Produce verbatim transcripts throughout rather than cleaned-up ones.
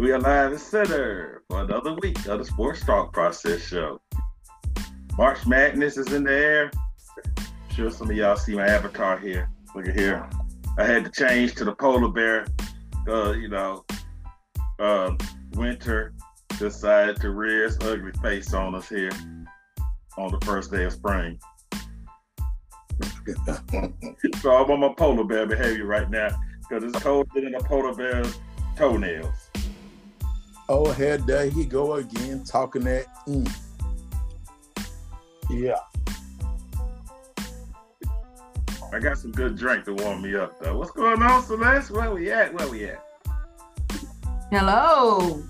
We are live and center for another week of the Sports Talk Process Show. March Madness is in the air. I'm sure some of y'all see my avatar here. Look at here. I had to change to the polar bear. Uh, you know, uh, winter decided to rear its ugly face on us here on the first day of spring. So I'm on my polar bear behavior right now because it's colder than a polar bear's toenails. Oh, hell, there he go again, talking that mm. Yeah. I got some good drink to warm me up, though. What's going on, Celeste? Where we at? Where we at? Hello.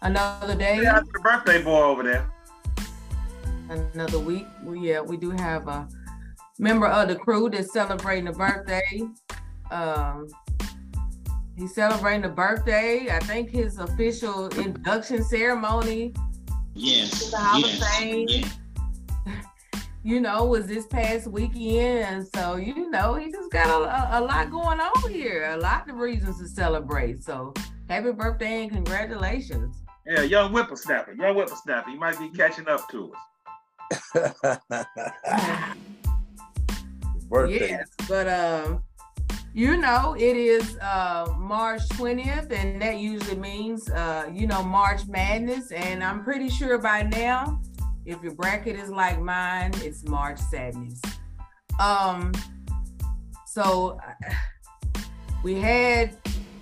Another day. Shout out to the birthday boy over there. Another week. We, yeah, we do have a member of the crew that's celebrating a birthday. Um, he's celebrating a birthday. I think his official induction ceremony. Yes. To the Hall yes. of Fame. Yes. You know, was this past weekend, and so, you know, he just got a, a, a lot going on here, a lot of reasons to celebrate. So, happy birthday and congratulations. Yeah, young whippersnapper, young whippersnapper. You might be catching up to us. Birthday. Yes, but, um, you know, it is uh, March twentieth, and that usually means, uh, you know, March Madness, and I'm pretty sure by now, if your bracket is like mine, it's March Sadness. Um, so we had,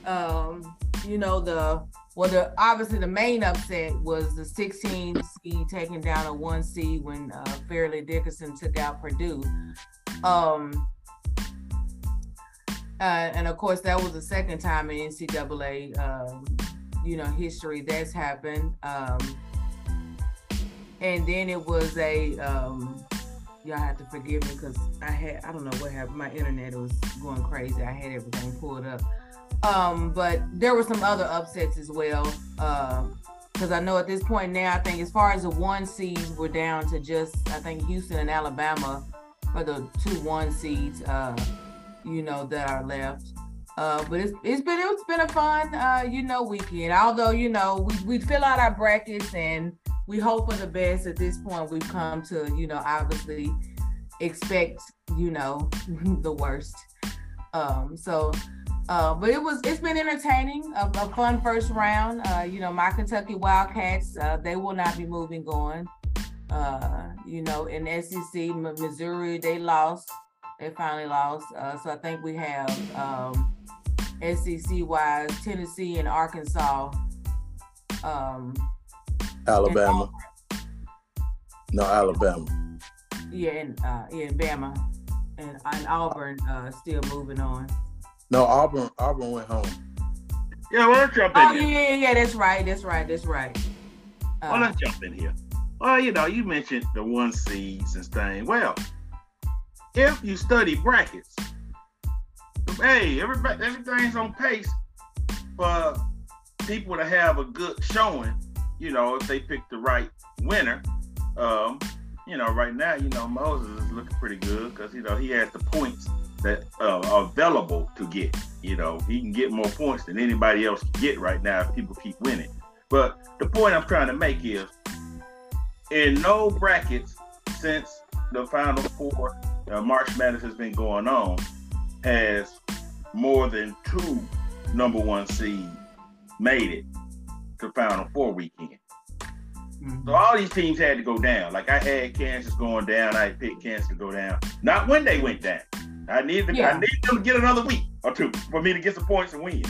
um, you know, the, well, the obviously the main upset was the sixteen seed taking down a one seed when uh, Fairleigh Dickinson took out Purdue. Um, uh, and of course, that was the second time in N C double A, um, you know, history that's happened. Um, And then it was a, um, y'all have to forgive me because I had, I don't know what happened. My internet was going crazy. I had everything pulled up. Um, but there were some other upsets as well. Because uh, I know at this point now, I think as far as the one seeds, we're down to just, I think Houston and Alabama are the two one seeds, uh, you know, that are left. Uh, but it's, it's been, it's been a fun, uh, you know, weekend. Although, you know, we, we fill out our brackets and we hope for the best. At this point, we've come to, you know, obviously expect, you know, the worst. Um, so, uh, but it was, it's been entertaining, a, a fun first round. Uh, you know, my Kentucky Wildcats, uh, they will not be moving on. Uh, you know, in S E C, Missouri, they lost. They finally lost. Uh, so I think we have um, S E C-wise, Tennessee and Arkansas. Um, Alabama. No, Alabama. Yeah, and uh, yeah, Bama, and, and Auburn uh, still moving on. No, Auburn. Auburn went home. Yeah, well, let's jump in. Oh, here. yeah, yeah, yeah. That's right. That's right. That's right. Uh, well, let's jump in here. Well, you know, you mentioned the one seeds and thing. Well, if you study brackets, hey, everybody, everything's on pace for people to have a good showing. You know, if they pick the right winner, um, you know, right now, you know, Moses is looking pretty good because, you know, he has the points that uh, are available to get. You know, he can get more points than anybody else can get right now if people keep winning. But the point I'm trying to make is, in no brackets since the Final Four, uh, March Madness has been going on, has more than two number one seed made it to Final Four weekend. Mm-hmm. So all these teams had to go down. Like I had Kansas going down. I picked Kansas to go down. Not when they went down. I need them, yeah. I need them to get another week or two for me to get some points and win.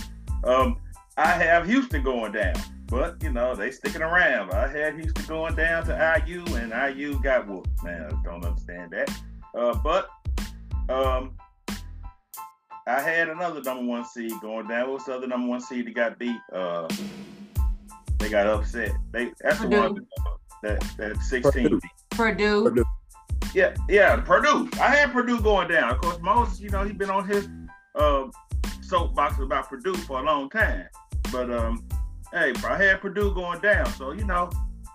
Um, I have Houston going down, but you know, they sticking around. I had Houston going down to I U and I U got whooped. Man, I don't understand that. Uh, but um, I had another number one seed going down. What's the other number one seed that got beat? Uh, They got upset. They that's Purdue. the one that that sixteen. Purdue. Purdue. Yeah, yeah, Purdue. I had Purdue going down. Of course, Moses, you know, he's been on his uh, soapbox about Purdue for a long time. But um, hey, I had Purdue going down. So you know,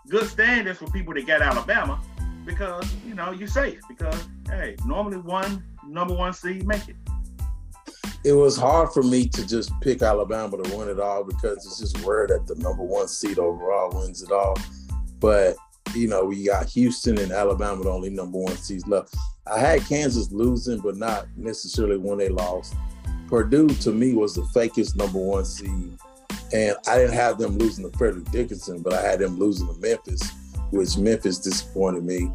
good standings for people that got Alabama because you know you're safe because hey, normally one number one seed make it. it was hard for me to just pick Alabama to win it all, because it's just rare that the number one seed overall wins it all. But, you know, we got Houston and Alabama, the only number one seeds left. I had Kansas losing, but not necessarily when they lost. Purdue, to me, was the fakest number one seed. And I didn't have them losing to Fairleigh Dickinson, but I had them losing to Memphis, which Memphis disappointed me. Um,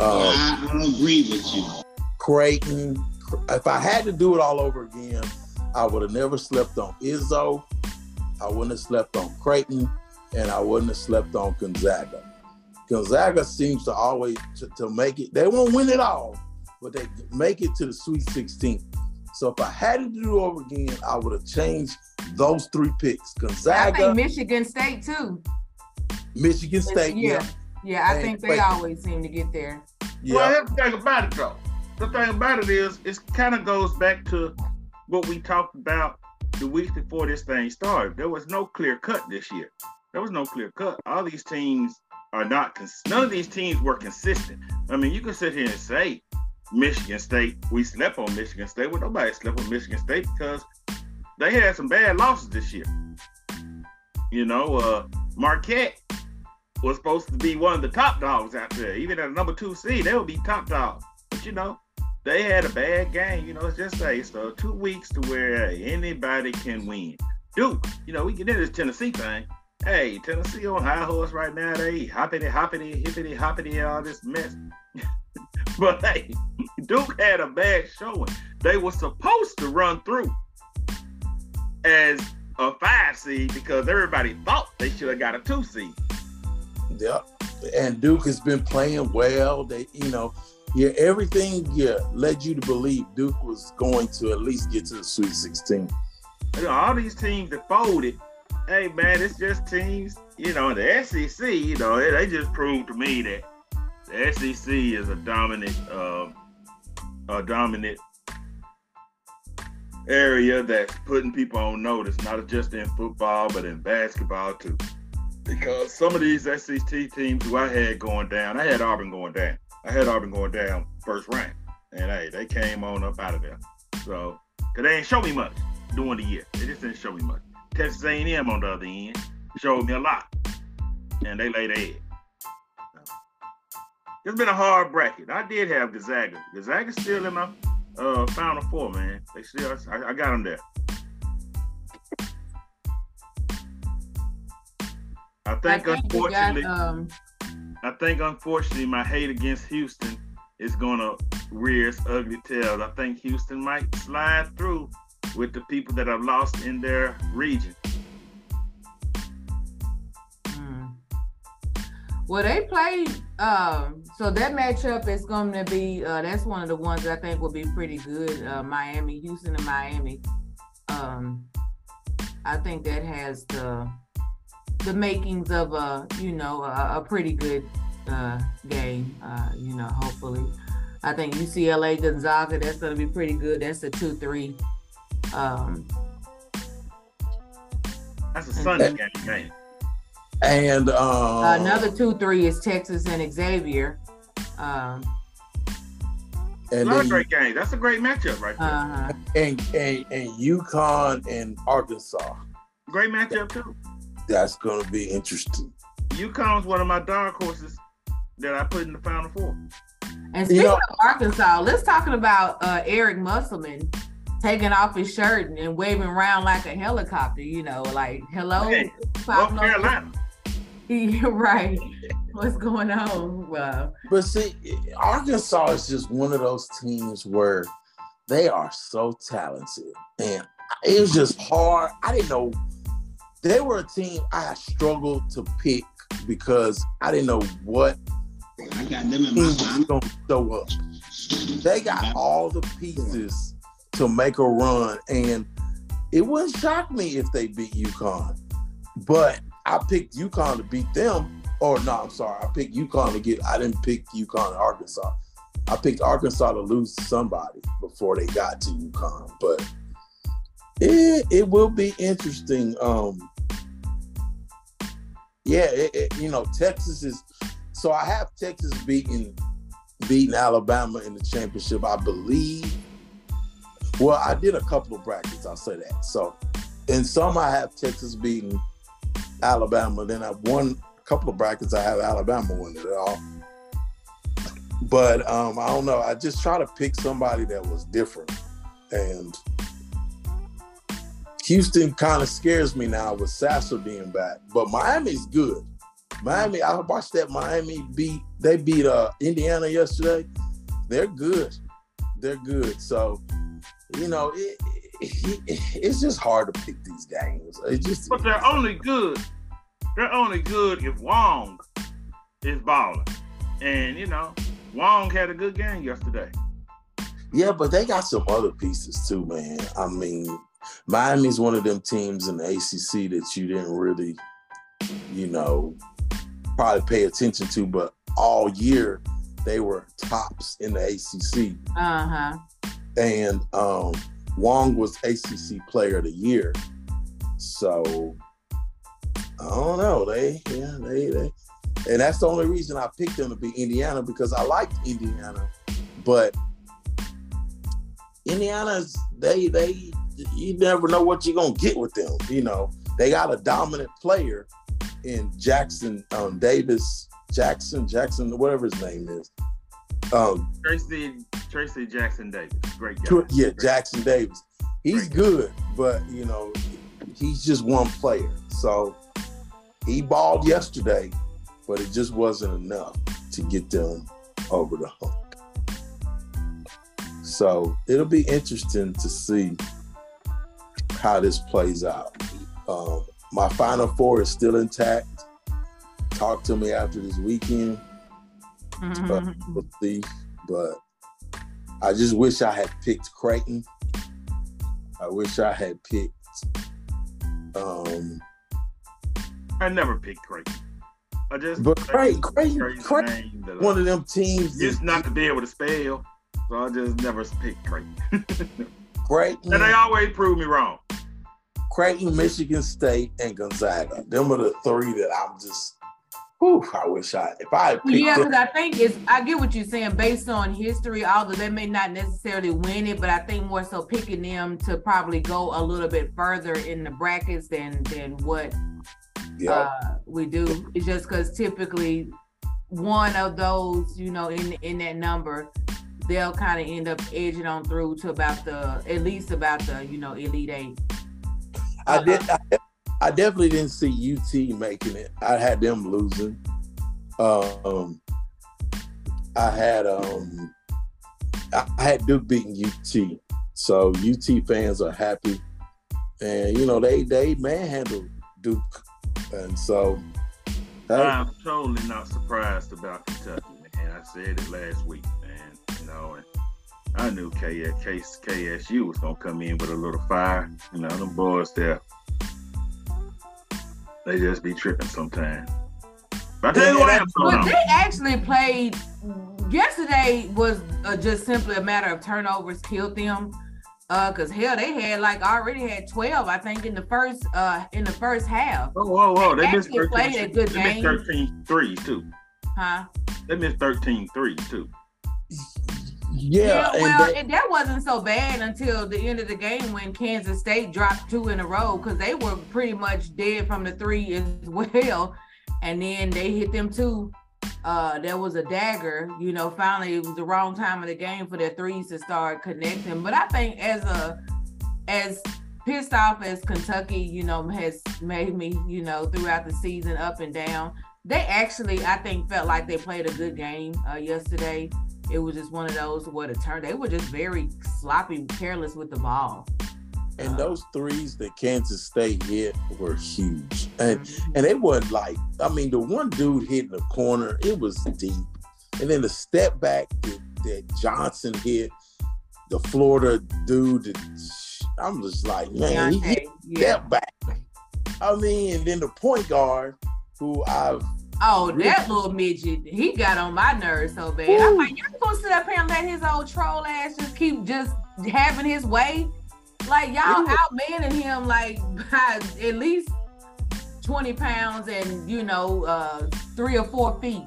I don't agree with you. Creighton, if I had to do it all over again, I would have never slept on Izzo. I wouldn't have slept on Creighton, and I wouldn't have slept on Gonzaga. Gonzaga seems to always to, to make it. They won't win it all, but they make it to the Sweet sixteen. So if I had to do it over again, I would have changed those three picks. Gonzaga. I think Michigan State, too. Michigan State, yeah. Yeah, yeah I and think they Creighton. Always seem to get there. Yeah. Well, here's the thing about it, though. The thing about it is, it kind of goes back to what we talked about the week before this thing started. There was no clear cut this year. There was no clear cut. All these teams are not, cons- none of these teams were consistent. I mean, you can sit here and say, Michigan State, we slept on Michigan State. Well, nobody slept on Michigan State because they had some bad losses this year. You know, uh, Marquette was supposed to be one of the top dogs out there. Even at a number two seed, they would be top dogs. But, you know, they had a bad game. You know, it's just say so two weeks to where anybody can win. Duke, you know, we get into this Tennessee thing. Hey, Tennessee on high horse right now. They hoppity, hoppity, hippity, hoppity, all this mess. But, hey, Duke had a bad showing. They were supposed to run through as a five seed because everybody thought they should have got a two seed. Yeah, and Duke has been playing well. They, you know, yeah, everything yeah, led you to believe Duke was going to at least get to the Sweet sixteen. You know, all these teams that folded, hey, man, it's just teams, you know, the S E C, you know, they just proved to me that the S E C is a dominant, uh, a dominant area that's putting people on notice, not just in football, but in basketball too. Because some of these S E C teams who I had going down, I had Auburn going down. I had Auburn going down first round, and hey, they came on up out of there. So, cause they ain't show me much during the year. They just didn't show me much. Texas A and M on the other end showed me a lot, and they laid eggs. It's been a hard bracket. I did have Gonzaga. Gonzaga's still in my uh, Final Four, man. They still, I, I got them there. I think, I think unfortunately, got, um... I think unfortunately, my hate against Houston is gonna rear its ugly tails. I think Houston might slide through with the people that I've lost in their region. Well, they played, uh, so that matchup is going to be, uh, that's one of the ones I think will be pretty good, uh, Miami, Houston and Miami. Um, I think that has the the makings of a, you know, a, a pretty good uh, game, uh, you know, hopefully. I think U C L A, Gonzaga, that's going to be pretty good. That's a two three. Um, that's a Sunday game, man. And uh, another two three is Texas and Xavier. Um, and then, great game. That's a great matchup right there. Uh-huh. And, and and UConn and Arkansas. Great matchup too. That's gonna be interesting. UConn's one of my dark horses that I put in the Final Four. And speaking you know, of Arkansas, let's talk about uh, Eric Musselman taking off his shirt and waving around like a helicopter. You know, like hello, hey, North Carolina. Right. What's going on? Well, but see, Arkansas is just one of those teams where they are so talented. And it was just hard. I didn't know. They were a team I struggled to pick because I didn't know what I got them in my going to show up. They got all the pieces to make a run. And it wouldn't shock me if they beat UConn. But I picked UConn to beat them, or no, I'm sorry, I picked UConn to get, I didn't pick UConn and Arkansas. I picked Arkansas to lose to somebody before they got to UConn, but it, it will be interesting. Um, yeah, it, it, you know, Texas is, so I have Texas beating, beating Alabama in the championship, I believe, Well, I did a couple of brackets, I'll say that. So, in some, I have Texas beating Alabama. Then I have one couple of brackets, I have Alabama winning it all. But um, I don't know. I just try to pick somebody that was different. And Houston kind of scares me now with Sasser being back. But Miami's good. Miami, I watched that Miami beat. They beat uh, Indiana yesterday. They're good. They're good. So, you know, it, it, it's just hard to pick these games. It just, but they're only good. They're only good if Wong is balling. And, you know, Wong had a good game yesterday. Yeah, but they got some other pieces too, man. I mean, Miami's one of them teams in the A C C that you didn't really, you know, probably pay attention to, but all year they were tops in the A C C. Uh-huh. And um, Wong was A C C Player of the Year. So, I don't know. They, yeah, they, they. And that's the only reason I picked them to be Indiana, because I liked Indiana. But Indiana's, they, they, you never know what you're going to get with them. You know, they got a dominant player in Jackson, um, Davis, Jackson, Jackson, whatever his name is. Um, Tracy, Tracy Jackson Davis. Great guy. Yeah, Great. Jackson Davis. He's Great. Good, but, you know, he's just one player. So he balled yesterday, but it just wasn't enough to get them over the hump. So it'll be interesting to see how this plays out. Um, my Final Four is still intact. Talk to me after this weekend. Uh, we'll see. But I just wish I had picked Creighton. I wish I had picked... Um, I never picked Creighton. I just but Creighton, Creighton, Creighton, one of them teams. Just not to be able to spell. So I just never picked Creighton. Creighton. And they always prove me wrong. Creighton, Michigan State, and Gonzaga. Them are the three that I'm just, whew, I wish I, if I had picked Yeah, because I think it's, I get what you're saying. Based on history, although they may not necessarily win it, but I think more so picking them to probably go a little bit further in the brackets than, than what yep. uh, we do. It's just because typically one of those, you know, in in that number, they'll kind of end up edging on through to about the, at least about the, you know, Elite Eight. I did. I, I definitely didn't see U T making it. I had them losing. Um, I had um, I had Duke beating U T, so U T fans are happy, and you know they they manhandled Duke, and so hey. I'm totally not surprised about Kentucky, man. I said it last week, man. You know. And- I knew K S U was going to come in with a little fire. You know, them boys there, they just be tripping sometimes. But I tell you what, I'm well, they actually played, yesterday was uh, just simply a matter of turnovers killed them. Because uh, hell, they had like already had twelve, I think, in the first uh, in the first half. Oh, whoa, whoa, they, they missed thirteen. Played a good they game. Missed thirteen threes too. Huh? They missed thirteen threes too. Yeah, yeah, well, and, they, and that wasn't so bad until the end of the game when Kansas State dropped two in a row because they were pretty much dead from the three as well. And then they hit them two. Uh, there was a dagger. You know, finally, it was the wrong time of the game for their threes to start connecting. But I think as a as pissed off as Kentucky, you know, has made me, you know, throughout the season up and down, they actually, I think, felt like they played a good game uh, yesterday. It was just one of those where the turn, they were just very sloppy, careless with the ball. And uh, those threes that Kansas State hit were huge. And mm-hmm. and it wasn't like, I mean, the one dude hit in the corner, it was deep. And then the step back that, that Johnson hit, the Florida dude, that, I'm just like, man, Deontay, he hit yeah. step back. I mean, and then the point guard, who I've, Oh, that little midget, he got on my nerves so bad. Ooh. I'm like, you're supposed to sit up here and let his old troll ass just keep just having his way? Like, y'all Ooh. Outmanning him, like, by at least twenty pounds and, you know, uh, three or four feet,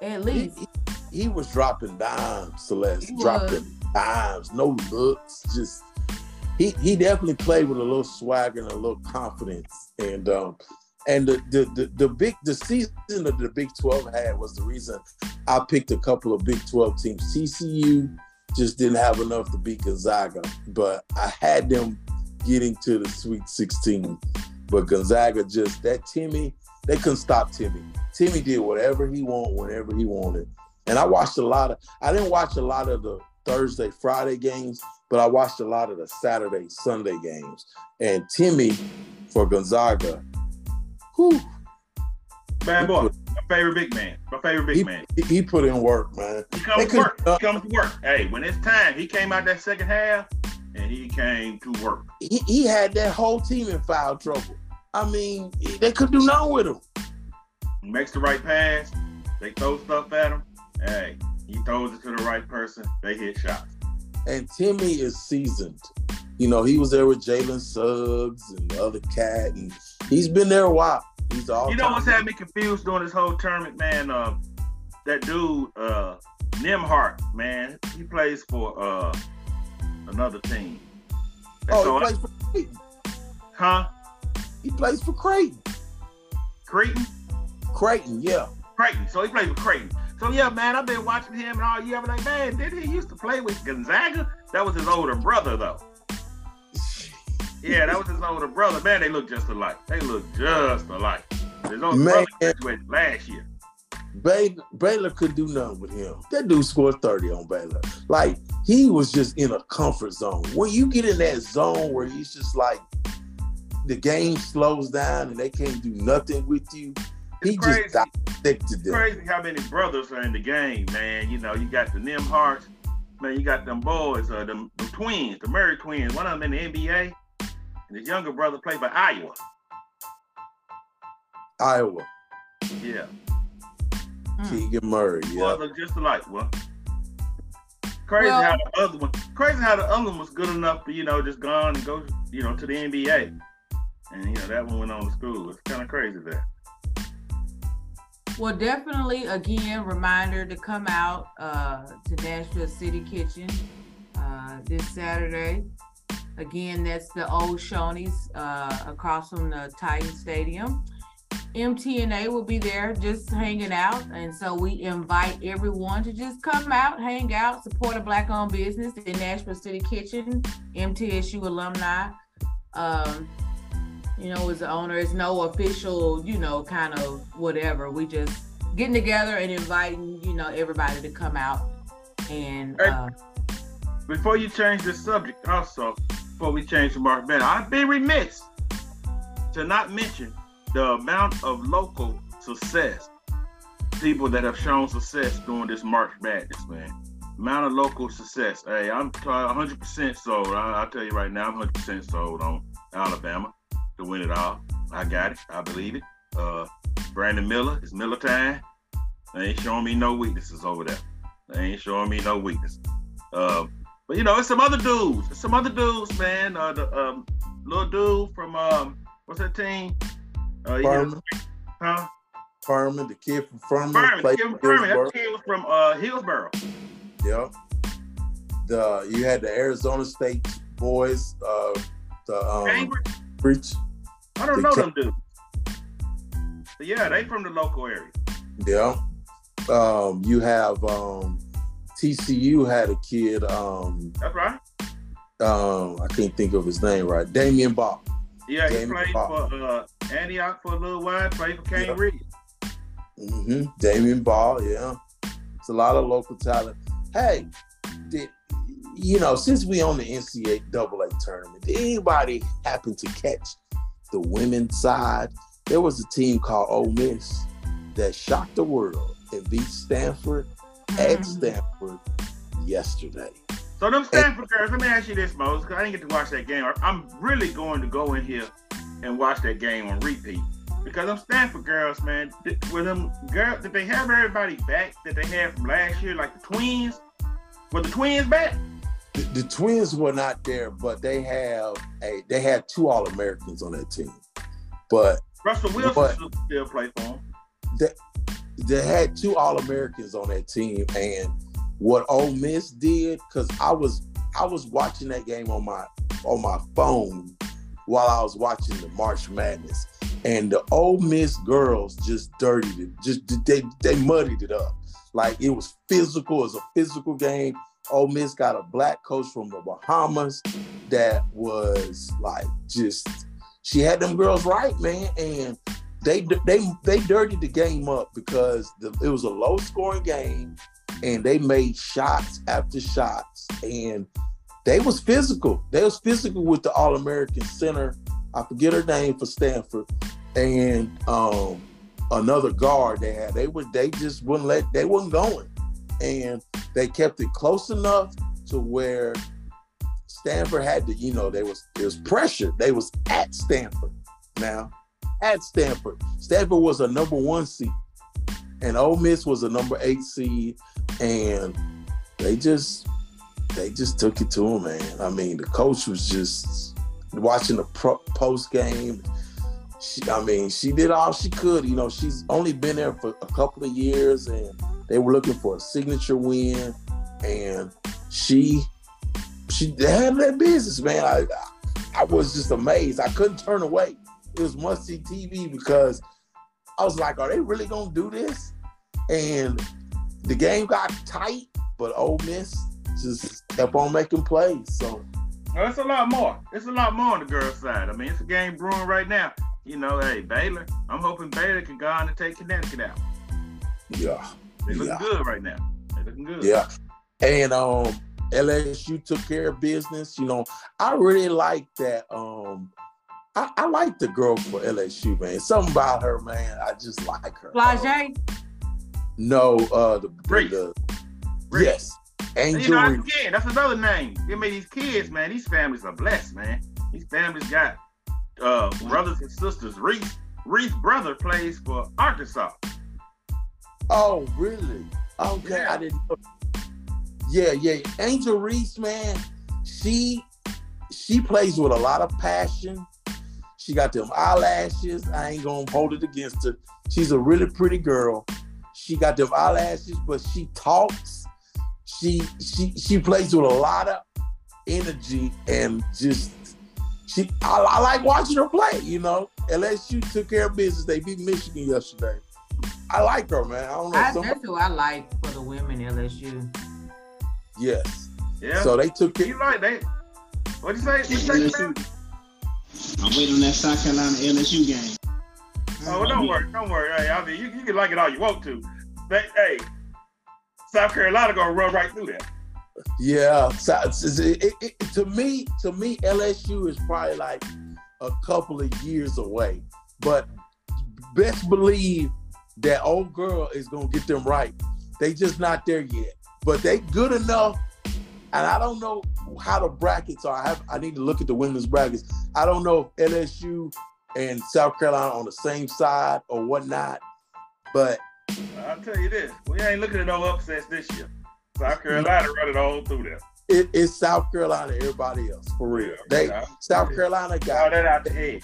at least. He, he, he was dropping dimes, Celeste, dropping dimes, no looks, just – he he definitely played with a little swagger and a little confidence. And um, and the the, the the big the season that the Big twelve had was the reason I picked a couple of Big twelve teams. T C U just didn't have enough to beat Gonzaga, but I had them getting to the Sweet sixteen. But Gonzaga just, that Timmy, they couldn't stop Timmy. Timmy did whatever he wanted, whenever he wanted. And I watched a lot of, I didn't watch a lot of the Thursday, Friday games, but I watched a lot of the Saturday, Sunday games. And Timmy for Gonzaga, whew. Bad boy. My favorite big man. My favorite big he, man. He put in work, man. He comes to work. He comes to work. Hey, when it's time, he came out that second half, and he came to work. He, he had that whole team in foul trouble. I mean, they could do nothing with him. He makes the right pass. They throw stuff at him. Hey, he throws it to the right person. They hit shots. And Timmy is seasoned. You know, he was there with Jalen Suggs and the other cat, and he's been there a while. He's all you know what's had me confused during this whole tournament, man? Uh, that dude, uh, Nimhart, man, he plays for uh, another team. And oh, so he plays I, for Creighton. Huh? He plays for Creighton. Creighton? Creighton, yeah. Creighton, so he plays for Creighton. So, yeah, man, I've been watching him and all year. I'm like, man, didn't he used to play with Gonzaga? That was his older brother, though. Yeah, that was his older brother. Man, they look just alike. They look just alike. His older man, brother graduated last year. Baylor, Baylor could do nothing with him. That dude scored thirty on Baylor. Like, he was just in a comfort zone. When you get in that zone where he's just like, the game slows down and they can't do nothing with you, it's he crazy. Just dissected them. It's crazy how many brothers are in the game, man. You know, you got the Nimharts. Man, you got them boys, uh, them, them twins, the Murray twins. One of them in the N B A. And his younger brother played for Iowa. Iowa. Yeah. Mm. Keegan Murray. Yeah. Well, look just alike. Well, crazy well, how the other one, crazy how the other one was good enough to, you know, just go on and go, you know, to the N B A. And, you know, that one went on to school. It's kind of crazy there. Well, definitely, again, reminder to come out uh, to Nashville City Kitchen uh, this Saturday. Again, that's the old Shoney's uh, across from the Titan Stadium. M T N A will be there just hanging out. And so we invite everyone to just come out, hang out, support a Black-owned business in Nashville City Kitchen, M T S U alumni. Um, you know, as the owner, it's no official, you know, kind of whatever. We just getting together and inviting, you know, everybody to come out. And uh, before you change the subject also, before we change to Mark Bennett, I'd be remiss to not mention the amount of local success, people that have shown success during this March Madness, man. Amount of local success. Hey, I'm one hundred percent sold. I, I'll tell you right now, I'm one hundred percent sold on Alabama to win it all. I got it. I believe it. Uh, Brandon Miller, it's Miller time. They ain't showing me no weaknesses over there. They ain't showing me no weaknesses. Uh, But, you know, it's some other dudes. It's some other dudes, man. Uh, the um, little dude from, um, what's that team? Uh, Furman. Huh? Furman, the kid from Furman. Furman, the kid from Furman. That kid was from uh, Hillsboro. Yeah. The, you had the Arizona State boys. Uh, the um, Cambridge. I don't know them dudes. But yeah, they from the local area. Yeah. Um, you have... Um, T C U had a kid. Um, That's right. Um, I can't think of his name right. Damian Ball. Yeah, Damian he played Ball. for uh, Antioch for a little while. Played for Cambridge. Yeah. Mm-hmm. Damian Ball. Yeah, it's a lot of local talent. Hey, did you know? Since we on the N C double A tournament, did anybody happen to catch the women's side? There was a team called Ole Miss that shocked the world and beat Stanford. At Stanford yesterday. So them Stanford girls, let me ask you this, Moses, because I didn't get to watch that game. I'm really going to go in here and watch that game on repeat. Because them Stanford girls, man, were them girls, did they have everybody back that they had from last year, like the twins? Were the twins back? The, the twins were not there, but they have a they had two All-Americans on that team. But Russell Wilson but, still played for them. They, They had two All-Americans on that team, and what Ole Miss did, because I was I was watching that game on my on my phone while I was watching the March Madness. And the Ole Miss girls just dirtied it. Just they they muddied it up. Like, it was physical. It was a physical game. Ole Miss got a black coach from the Bahamas that was like just, she had them girls right, man. And they they they dirtied the game up because the, it was a low scoring game, and they made shots after shots, and they was physical. They was physical with the All-American center. I forget her name for Stanford, and um, another guard they had. They were they just wouldn't let they wasn't going, and they kept it close enough to where Stanford had to, you know, they was there was pressure. They was at Stanford now, at Stanford. Stanford was a number one seed, and Ole Miss was a number eight seed, and they just they just took it to them, man. I mean, the coach was just. Watching the pro- post game, she, I mean, she did all she could. You know, she's only been there for a couple of years, and they were looking for a signature win. And she, she had that business, man. I, I was just amazed. I couldn't turn away. It was must-see T V because I was like, "Are they really gonna do this?" And the game got tight, but Ole Miss just kept on making plays. So. Well, it's a lot more. It's a lot more on the girls' side. I mean, it's a game brewing right now. You know, hey, Baylor. I'm hoping Baylor can go on and take Connecticut out. Yeah. They looking yeah. good right now. They looking good. Yeah. And um, L S U took care of business. You know, I really like that. Um, I, I like the girl for L S U, man. Something about her, man. I just like her. Flage? Um, no. Uh, the, Reese. the Reese. Yes. And you know, again, that's another name. I mean, these kids, man, these families are blessed, man. These families got uh, brothers and sisters. Reese, Reese's brother plays for Arkansas. Oh, really? Okay, yeah. I didn't know. Yeah, yeah. Angel Reese, man, she she plays with a lot of passion. She got them eyelashes. I ain't gonna hold it against her. She's a really pretty girl. She got them eyelashes, but she talks. She she she plays with a lot of energy and just she. I, I like watching her play. You know, L S U took care of business. They beat Michigan yesterday. I like her, man. I don't know. I, that's who I like for the women. L S U. Yes. Yeah. So they took care. You like they? What you say? L S U. I'm waiting on that South Carolina L S U game. Oh, well, don't worry, don't worry. Hey, I mean, you, you can like it all you want to. But, hey. South Carolina gonna run right through that. Yeah, so it, it, it, to me, to me, L S U is probably like a couple of years away. But best believe that old girl is gonna get them right. They just not there yet, but they good enough. And I don't know how the brackets are. I have I need to look at the women's brackets. I don't know if L S U and South Carolina on the same side or whatnot, but. I'll tell you this, we ain't looking at no upsets this year. South Carolina run it all through there. It, it's South Carolina, everybody else, for real. Yeah, they yeah. South Carolina got all that out the head.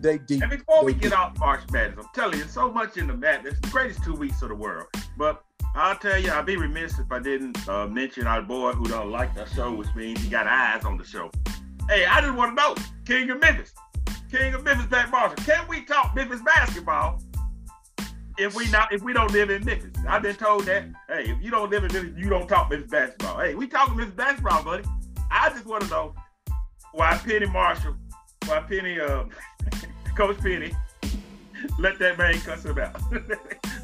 They deep. And before we deep. get off March Madness, I'm telling you, there's so much in the Madness. It's the greatest two weeks of the world. But I'll tell you, I'd be remiss if I didn't uh, mention our boy who don't like the show, which means he got eyes on the show. Hey, I just want to know, King of Memphis, King of Memphis, Black Marshall, can we talk Memphis basketball? If we not, if we don't live in Memphis, I've been told that. Hey, if you don't live in Memphis, you don't talk Memphis basketball. Hey, we talking Memphis basketball, buddy. I just want to know why Penny Marshall, why Penny, uh, Coach Penny, let that man cuss him out.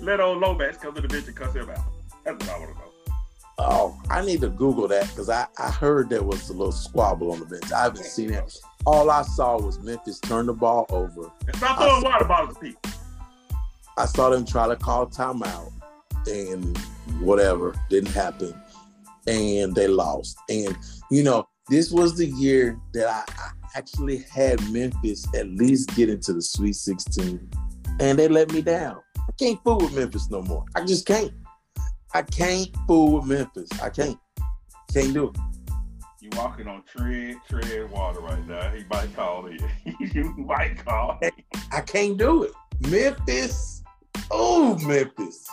Let old Lomax come to the bench and cuss him out. That's what I want to know. Oh, I need to Google that because I, I heard there was a little squabble on the bench. I haven't seen it. All I saw was Memphis turn the ball over. And stop throwing water bottles at people. I saw them try to call timeout and whatever, didn't happen. And they lost. And, you know, this was the year that I, I actually had Memphis at least get into the Sweet sixteen. And they let me down. I can't fool with Memphis no more. I just can't. I can't fool with Memphis. I can't. Can't do it. You walking on tread, tread water right now. He might call it. You might call it. I can't do it. Memphis. Oh, Memphis.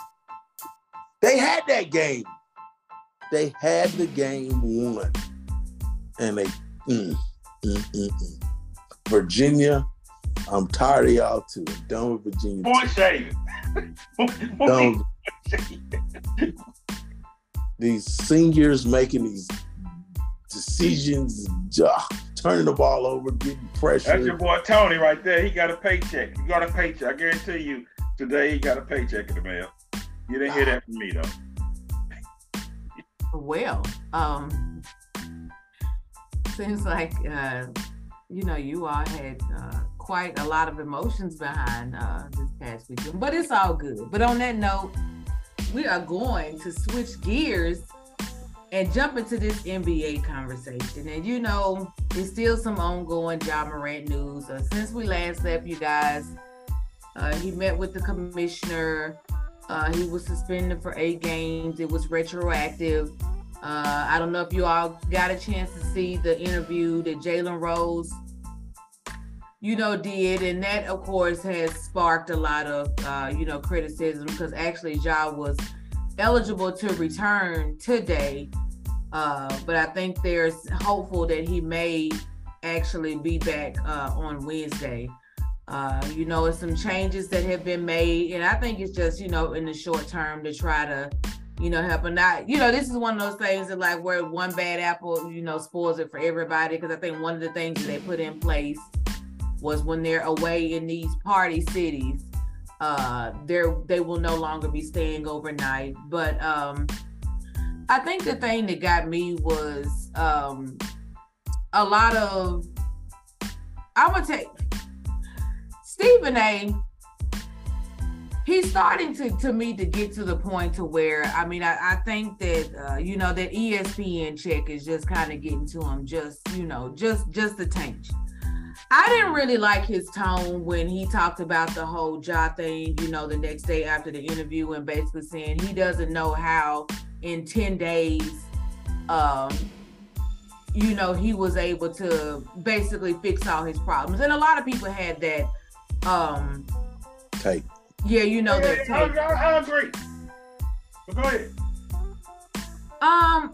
They had that game. They had the game won. And they, mm, Mm-mm-mm. Virginia, I'm tired of y'all too. I'm done with Virginia. Boy, shave. Done. These seniors making these decisions, uh, turning the ball over, getting pressure. That's your boy Tony right there. He got a paycheck. He got a paycheck. I guarantee you, today he got a paycheck in the mail. You didn't hear that from me though. Well, um, seems like uh, you know you all had uh, quite a lot of emotions behind uh, this past weekend, but it's all good. But on that note, we are going to switch gears and jump into this N B A conversation. And you know, it's still some ongoing Ja Morant news. Uh, since we last left you guys, uh, he met with the commissioner. Uh, he was suspended for eight games. It was retroactive. Uh, I don't know if you all got a chance to see the interview that Jalen Rose, you know, did. And that, of course, has sparked a lot of, uh, you know, criticism because actually Ja was eligible to return today, uh, but I think they're hopeful that he may actually be back uh, on Wednesday. Uh, you know, it's some changes that have been made, and I think it's just, you know, in the short term to try to, you know, help. And I, you know, this is one of those things that like where one bad apple, you know, spoils it for everybody, because I think one of the things that they put in place was when they're away in these party cities, Uh, they will no longer be staying overnight. But um, I think the thing that got me was um, a lot of, I'm going to take, Stephen A, he's starting to, to me to get to the point to where, I mean, I, I think that, uh, you know, that E S P N check is just kind of getting to him, just, you know, just, just the tank. I didn't really like his tone when he talked about the whole Ja thing, you know, the next day after the interview, and basically saying he doesn't know how in ten days, um, you know, he was able to basically fix all his problems. And a lot of people had that. Um, take. Yeah, you know, hey, that hey, take. I, I agree. But go ahead. Um,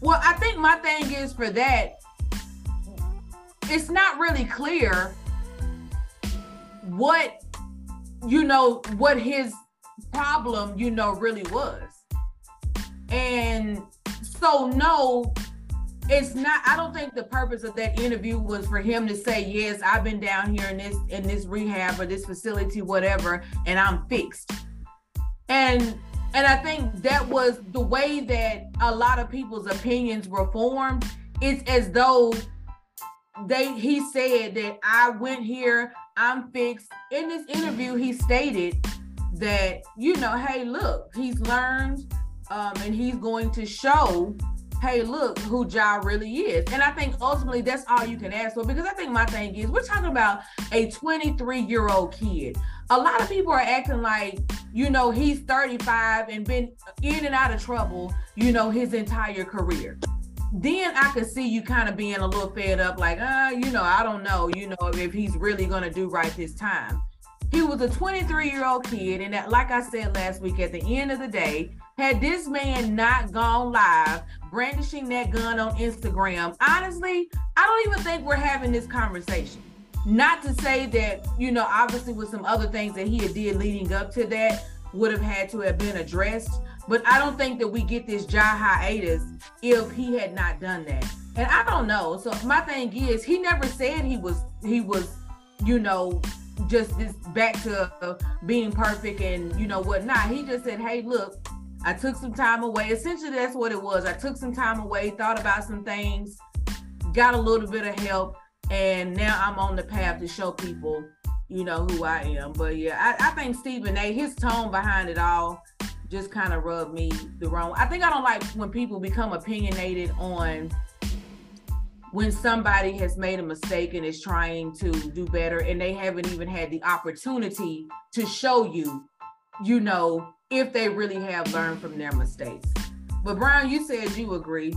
well, I think my thing is for that, it's not really clear what, you know, what his problem, you know, really was. And so, no, it's not, I don't think the purpose of that interview was for him to say, yes, I've been down here in this, in this rehab or this facility, whatever, and I'm fixed. And, and I think that was the way that a lot of people's opinions were formed. It's as though They he said that I went here, I'm fixed. In this interview, he stated that, you know, hey, look, he's learned, um, and he's going to show, hey, look, who Ja really is. And I think ultimately that's all you can ask for, because I think my thing is, we're talking about a twenty-three-year-old kid. A lot of people are acting like, you know, he's thirty-five and been in and out of trouble, you know, his entire career. Then I could see you kind of being a little fed up, like, uh, you know, I don't know, you know, if he's really going to do right this time. He was a twenty-three-year-old kid, and that, like I said last week, at the end of the day, had this man not gone live, brandishing that gun on Instagram, honestly, I don't even think we're having this conversation. Not to say that, you know, obviously with some other things that he had did leading up to that would have had to have been addressed, but I don't think that we get this Ja hiatus if he had not done that. And I don't know. So my thing is, he never said he was, he was, you know, just this back to being perfect and, you know, whatnot. He just said, hey, look, I took some time away. Essentially, that's what it was. I took some time away, thought about some things, got a little bit of help, and now I'm on the path to show people, you know, who I am. But yeah, I, I think Stephen A, his tone behind it all just kind of rubbed me the wrong way. I think I don't like when people become opinionated on when somebody has made a mistake and is trying to do better, and they haven't even had the opportunity to show you, you know, if they really have learned from their mistakes. But Brian, you said you agree.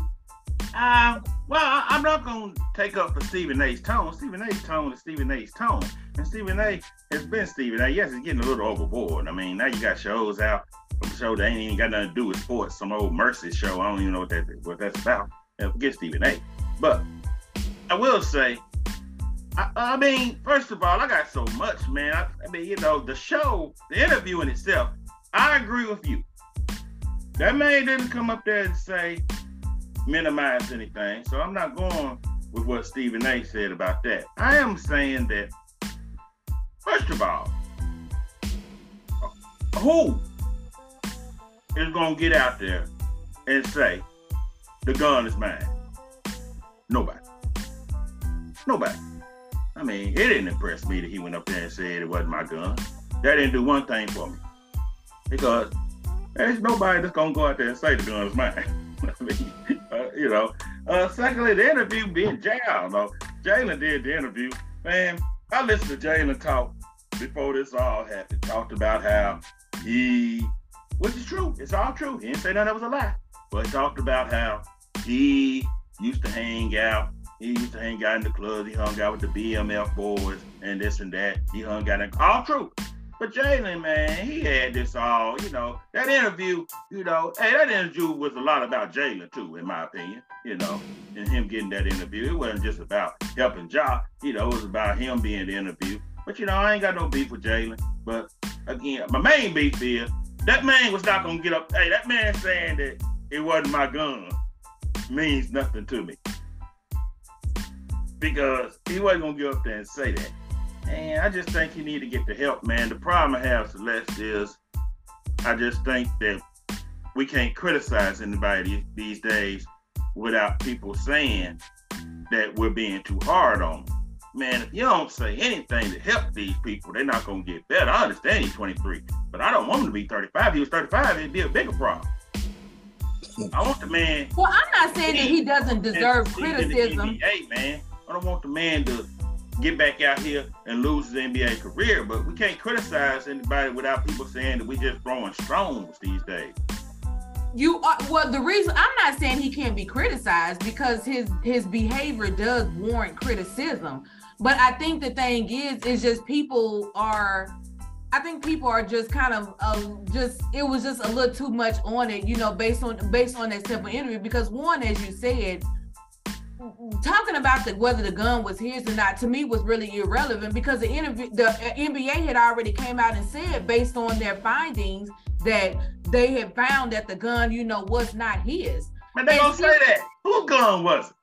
Um, well, I, I'm not going to take up for Stephen A's tone. Stephen A's tone is Stephen A's tone. And Stephen A has been Stephen A. Yes, it's getting a little overboard. I mean, now you got shows out. Some show that ain't even got nothing to do with sports. Some old Mercy show. I don't even know what, that, what that's about. Get Stephen A. But I will say, I, I mean, first of all, I got so much, man. I, I mean, you know, the show, the interview in itself, I agree with you. That man didn't come up there and say, minimize anything. So I'm not going with what Stephen A said about that. I am saying that, first of all, who is going to get out there and say, the gun is mine? Nobody. Nobody. I mean, it didn't impress me that he went up there and said it wasn't my gun. That didn't do one thing for me. Because there's nobody that's going to go out there and say the gun is mine. I mean, uh, you know. Uh, secondly, the interview being jailed. No, Jalen did the interview. Man, I listened to Jalen talk before this all happened. Talked about how he, which is true. It's all true. He didn't say nothing that was a lie. But he talked about how he used to hang out. He used to hang out in the club. He hung out with the B M F boys and this and that. He hung out in, all true. But Jalen, man, he had this all, you know, that interview, you know, hey, that interview was a lot about Jalen too, in my opinion, you know, and him getting that interview. It wasn't just about helping Ja, you know, it was about him being the interview. But, you know, I ain't got no beef with Jalen. But, again, my main beef is that man was not going to get up. Hey, that man saying that it wasn't my gun means nothing to me. Because he wasn't going to get up there and say that. And I just think he need to get the help, man. The problem I have, Celeste, is I just think that we can't criticize anybody these days without people saying that we're being too hard on them. Man, if you don't say anything to help these people, they're not going to get better. I understand he's twenty-three, but I don't want him to be thirty-five. If he was thirty-five, it'd be a bigger problem. I want the man... Well, I'm not saying that he doesn't deserve criticism. N B A, man. I don't want the man to get back out here and lose his N B A career, but we can't criticize anybody without people saying that we just throwing stones these days. You are, well, the reason I'm not saying he can't be criticized, because his his behavior does warrant criticism. But I think the thing is, is just people are, I think people are just kind of uh, just, it was just a little too much on it, you know, based on based on that simple interview. Because one, as you said, talking about the, whether the gun was his or not, to me was really irrelevant, because the interview, the N B A had already came out and said, based on their findings, that they had found that the gun, you know, was not his. But they don't say that. Whose gun was it?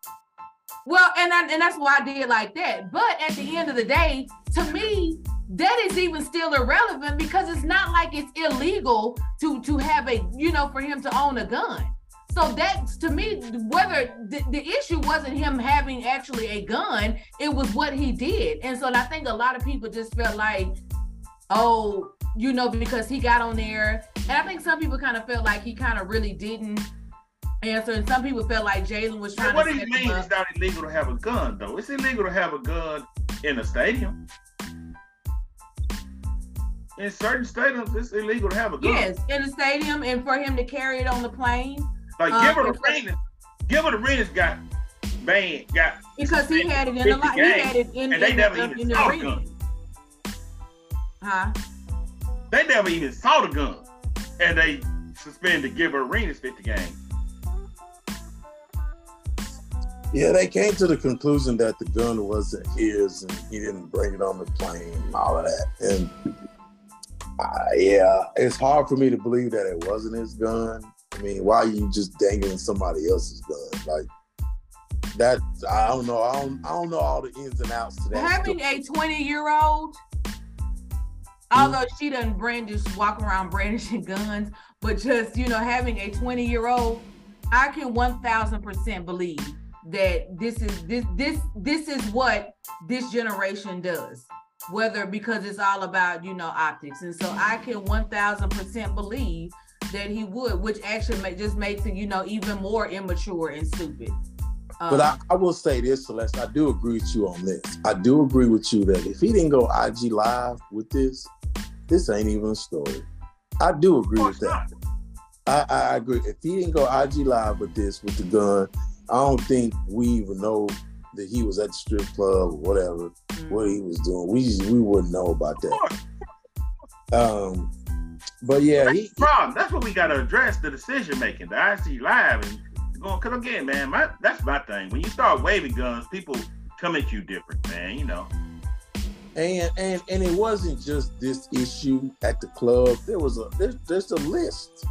Well, and I, and that's why I did like that. But at the end of the day, to me, that is even still irrelevant, because it's not like it's illegal to to have a, you know, for him to own a gun. So that, to me, whether the, the issue wasn't him having actually a gun, it was what he did. And so I think a lot of people just felt like, oh, you know, because he got on there. And I think some people kind of felt like he kind of really didn't answer. And some people felt like Jalen was trying to. What do you mean it's not illegal to have a gun, though? It's illegal to have a gun in a stadium. In certain stadiums, it's illegal to have a gun. Yes, in a stadium, and for him to carry it on the plane. Like, um, Gilbert Arenas, Gilbert Arenas got banned, got because he had it in a lot. He had it in, and they in, never in, even in saw the gun. Huh? They never even saw the gun, and they suspended Gilbert Arenas fifty games. Yeah, they came to the conclusion that the gun wasn't his, and he didn't bring it on the plane, and all of that. And uh, yeah, it's hard for me to believe that it wasn't his gun. I mean, why are you just dangling somebody else's gun? Like, that, I don't know. I don't, I don't know all the ins and outs to that. Having a twenty-year-old, although mm-hmm. she doesn't brandish, walk around brandishing guns, but just, you know, having a twenty-year-old, I can one thousand percent believe that this is this this this is what this generation does, whether because it's all about, you know, optics. And so I can one thousand percent believe that he would, which actually make, just makes it, you know, even more immature and stupid. Um, but I, I will say this, Celeste, I do agree with you on this. I do agree with you that if he didn't go I G Live with this, this ain't even a story. I do agree with that. I, I agree. If he didn't go I G Live with this, with the gun, I don't think we even know that he was at the strip club or whatever, mm-hmm. what he was doing. We just, we wouldn't know about that. Um. But yeah, well, that's he, the problem. That's what we gotta address: the decision making, the I C Live, and going. Cause again, man, my that's my thing. When you start waving guns, people come at you different, man, you know. And and and it wasn't just this issue at the club. There was a there's, there's a list.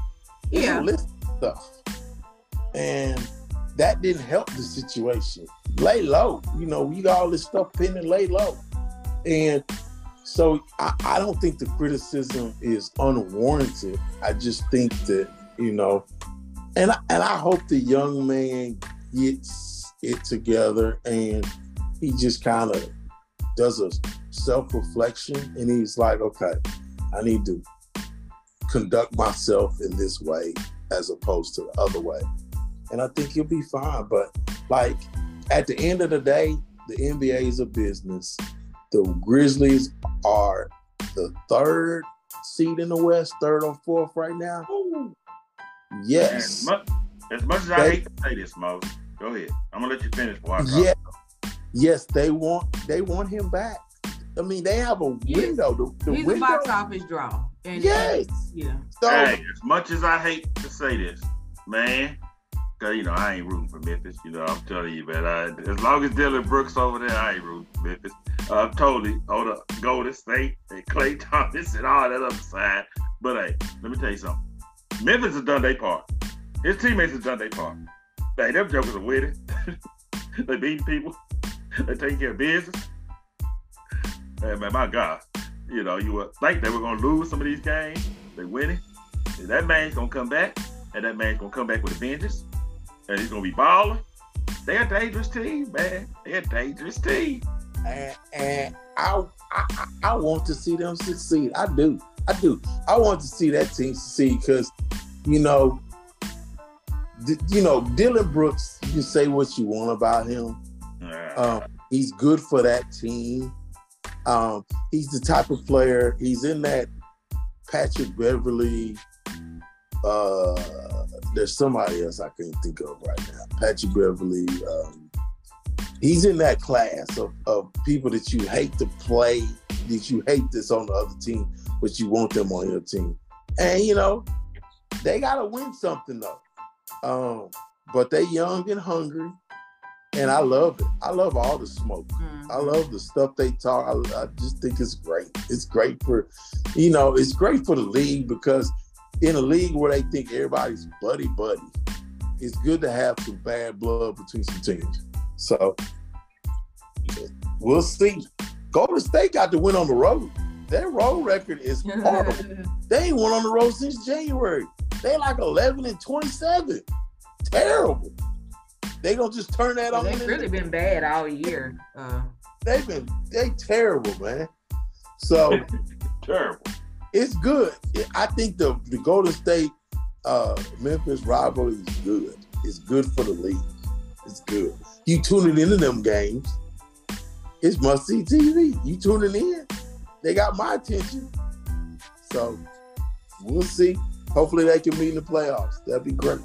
There's yeah. a list of stuff. And that didn't help the situation. Lay low. You know, we got all this stuff pending, lay low. And so I, I don't think the criticism is unwarranted. I just think that, you know, and I, and I hope the young man gets it together and he just kind of does a self-reflection and he's like, okay, I need to conduct myself in this way as opposed to the other way. And I think you'll be fine. But like at the end of the day, the N B A is a business. The Grizzlies are the third seed in the West, third or fourth right now. Ooh. Yes. As much, as much as they, I hate to say this, Mo, go ahead. I'm gonna let you finish before I talk. Yeah. Yes, they want they want him back. I mean, they have a window. Yes. The, the He's window. a box office draw. And yes. Yeah. So, hey, as much as I hate to say this, man, because, you know, I ain't rooting for Memphis. You know, I'm telling you, man. I, as long as Dylan Brooks over there, I ain't rooting for Memphis. Uh, I'm totally on the Golden State and Klay Thompson and all that other side. But, hey, let me tell you something. Memphis has done their part. His teammates have done their part. Hey, them jokers are winning. They beating people. They taking care of business. Hey, man, my God. You know, you would think they were going to lose some of these games. They winning. And that man's going to come back. And that man's going to come back with a vengeance. And he's going to be balling. They're a dangerous team, man. They're a dangerous team. And, and I, I I want to see them succeed. I do. I do. I want to see that team succeed because, you know, d- you know, Dylan Brooks, you can say what you want about him. Um, he's good for that team. Um, he's the type of player, he's in that Patrick Beverly, uh, there's somebody else I can't think of right now. Patrick Beverly, um, he's in that class of, of people that you hate to play, that you hate this on the other team, but you want them on your team. And, you know, they got to win something, though. Um, but they're young and hungry. And I love it. I love all the smoke. Mm-hmm. I love the stuff they talk. I, I just think it's great. It's great for, you know, it's great for the league because in a league where they think everybody's buddy-buddy, it's good to have some bad blood between some teams. So, we'll see. Golden State got to win on the road. Their road record is horrible. They ain't won on the road since January. They like eleven and twenty-seven. Terrible. They gonna just turn that well, on. They've really been bad all year. Uh, they've been they terrible, man. So terrible. It's good. I think the, the Golden State uh, Memphis rivalry is good. It's good for the league. It's good. You tuning into them games. It's must see T V. You tuning in. They got my attention. So we'll see. Hopefully they can meet in the playoffs. That'd be great.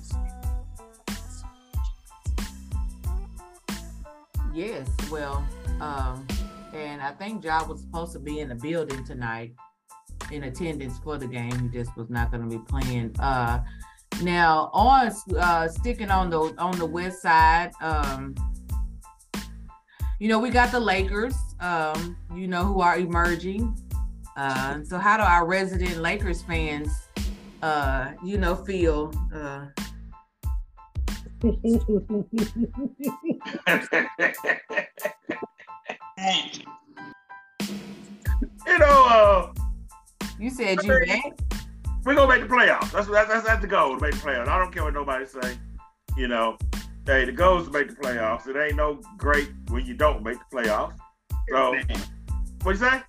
Yes, well, um, and I think Ja was supposed to be in the building tonight in attendance for the game. He just was not going to be playing. Uh, now, on uh, sticking on the on the west side, um, you know, we got the Lakers, um, you know, who are emerging. Uh, so how do our resident Lakers fans, uh, you know, feel? Uh, you know, uh, you said you I mean, back. We're gonna make the playoffs. That's that's that's the goal, to make the playoffs. I don't care what nobody say. You know, hey, the goal is to make the playoffs. It ain't no great when you don't make the playoffs. So, what you say?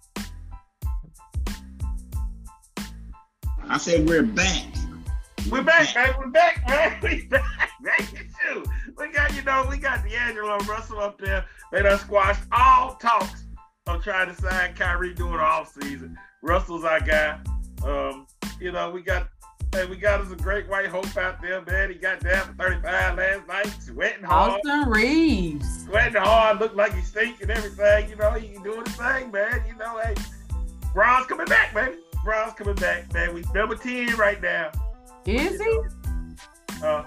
I said we're back. We're back, man. We're back, man. We're back, man. We got, you know, we got D'Angelo Russell up there. They done squashed all talks of trying to sign Kyrie during the offseason. Russell's our guy. Um, you know, we got, hey, we got us a great white hope out there, man. He got down for thirty-five last night, sweating hard. Austin Reeves. Sweating hard, looked like he stinking and everything. You know, he doing his thing, man. You know, hey, Bron's coming back, baby. Bron's coming back, man. We number ten right now. Is he? Uh,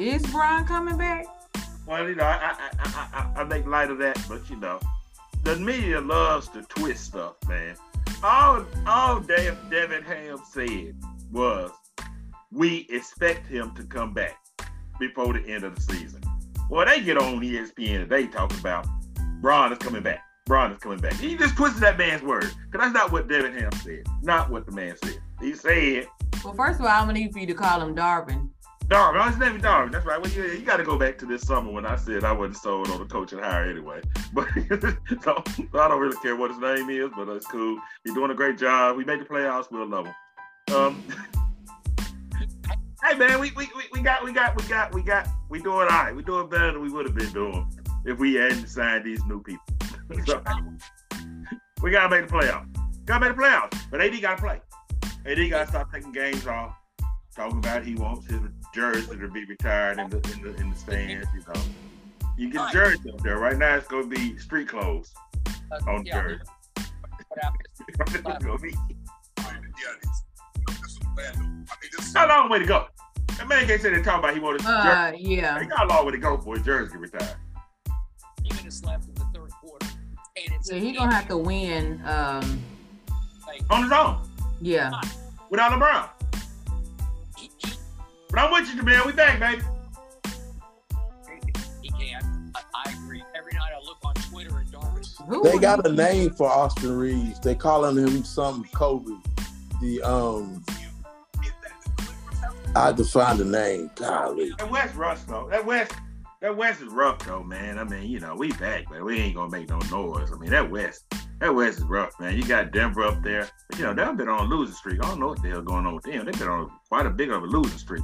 is Brown coming back? Well, you know, I I, I, I I make light of that, but you know, the media loves to twist stuff, man. All all Devin Ham said was, we expect him to come back before the end of the season. Well, they get on E S P N and they talk about Bron is coming back. Bron is coming back. He just twisted that man's words, because that's not what Devin Ham said. Not what the man said. He said, well, first of all, I'm going to need for you to call him Darvin. Darvin. I was naming Darvin. That's right. Well, you, you got to go back to this summer when I said I wasn't sold on the coaching hire anyway. But so, so I don't really care what his name is, but it's cool. He's doing a great job. We make the playoffs. We'll love him. Um, hey, man, we, we, we, we got, we got, we got, we got, we doing all right. We doing better than we would have been doing if we hadn't signed these new people. So, we got to make the playoffs. Got to make the playoffs. But A D got to play. A D got to stop taking games off, talking about he wants his jersey to be retired in the in the, in the stands. You know, you get jersey up there. Right now, it's going to be street clothes on the jersey. It's going to be. Not a long way to go. That man can't say they're talking about he wanted his jersey. Uh, yeah. He got a long way to go for his jersey to retire. He could have slapped in the third quarter. Yeah, he's going to have to win. Um, like, on his own. Yeah. Without LeBron. But I'm with you, man. We back, baby. He can. I, I agree. Every night I look on Twitter and Darvin. They got a name for Austin Reeves. They calling him something Kobe. The um I had to find the name. Golly. That West rough though. That West that West is rough though, man. I mean, you know, we back, man. We ain't gonna make no noise. I mean, that West. That West is rough, man. You got Denver up there. You know, they've been on a losing streak. I don't know what the hell going on with them. They've been on quite a big of a losing streak.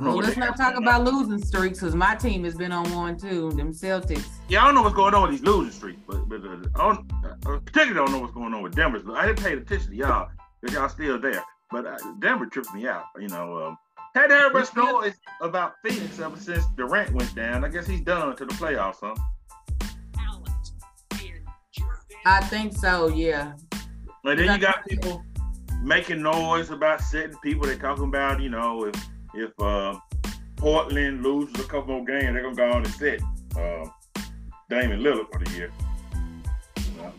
Well, let's not talk about losing streaks, because my team has been on one too, them Celtics. Yeah, I don't know what's going on with these losing streaks, but, but uh, I, don't, I particularly don't know what's going on with Denver's. I didn't pay attention to y'all, because y'all still there. But uh, Denver tripped me out, you know. Um, had everybody's noise about Phoenix ever since Durant went down. I guess he's done to the playoffs, huh? I think so, yeah. But then you got people making noise about certain people. They're talking about, you know, if if uh, Portland loses a couple more games, they're going to go on and sit uh, Damian Lillard for the year. Uh,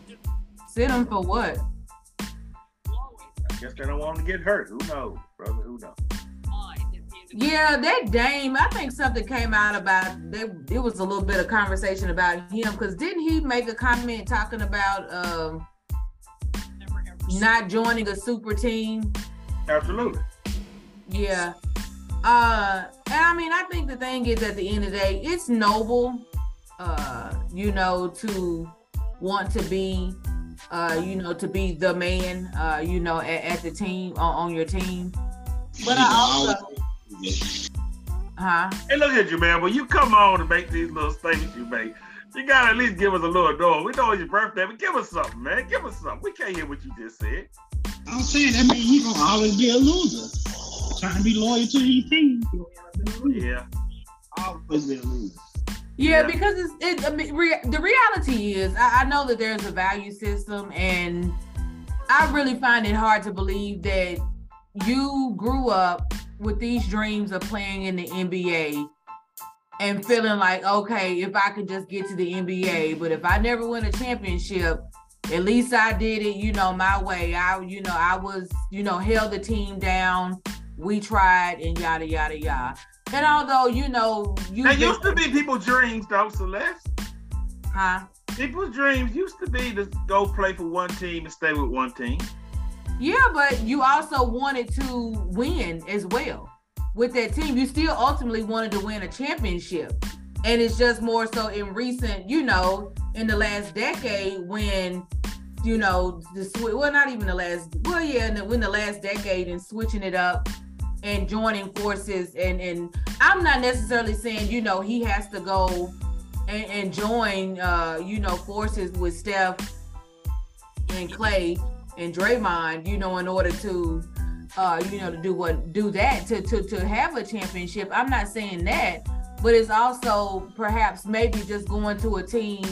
sit him for what? I guess they don't want him to get hurt. Who knows, brother? Who knows? Yeah, that Dame, I think something came out about, they, it was a little bit of conversation about him, because didn't he make a comment talking about um, Never, not joining a super team? Absolutely. Yeah. Uh, and I mean, I think the thing is, at the end of the day, it's noble, uh, you know, to want to be, uh, you know, to be the man, uh, you know, at, at the team, on, on your team. But I also... Uh-huh. Hey, look at you, man. When you come on to make these little statements you make, you gotta at least give us a little door. We know it's your birthday, but give us something, man. Give us something. We can't hear what you just said. I'm saying that means he's gonna always be a loser. Trying to be loyal to your team. Yeah. Always be a loser. Yeah, yeah. Because it's, it, I mean, re- the reality is, I, I know that there's a value system, and I really find it hard to believe that you grew up with these dreams of playing in the N B A and feeling like, okay, if I could just get to the N B A, but if I never win a championship, at least I did it, you know, my way. I, you know, I was, you know, held the team down. We tried and yada, yada, yada. And although, you know, you- There used to be people's dreams though, Celeste. Huh? People's dreams used to be to go play for one team and stay with one team. Yeah, but you also wanted to win as well with that team. You still ultimately wanted to win a championship. And it's just more so in recent, you know, in the last decade when, you know, the well, not even the last, well, yeah, when the last decade and switching it up and joining forces. And, and I'm not necessarily saying, you know, he has to go and, and join, uh, you know, forces with Steph and Clay and Draymond, you know, in order to, uh, you know, to do what, do that, to, to, to have a championship. I'm not saying that, but it's also perhaps maybe just going to a team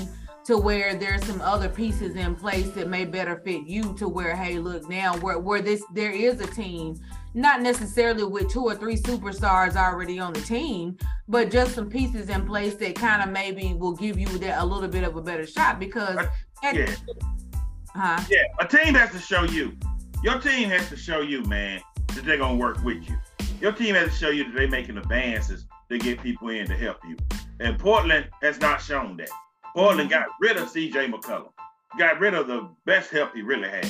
to where there's some other pieces in place that may better fit you to where, hey, look, now where, where this there is a team, not necessarily with two or three superstars already on the team, but just some pieces in place that kind of maybe will give you that a little bit of a better shot because uh, at, yeah. Huh? yeah, a team has to show you. Your team has to show you, man, that they're gonna work with you. Your team has to show you that they're making advances to get people in to help you. And Portland has not shown that. Portland got rid of C J McCollum, got rid of the best help he really had.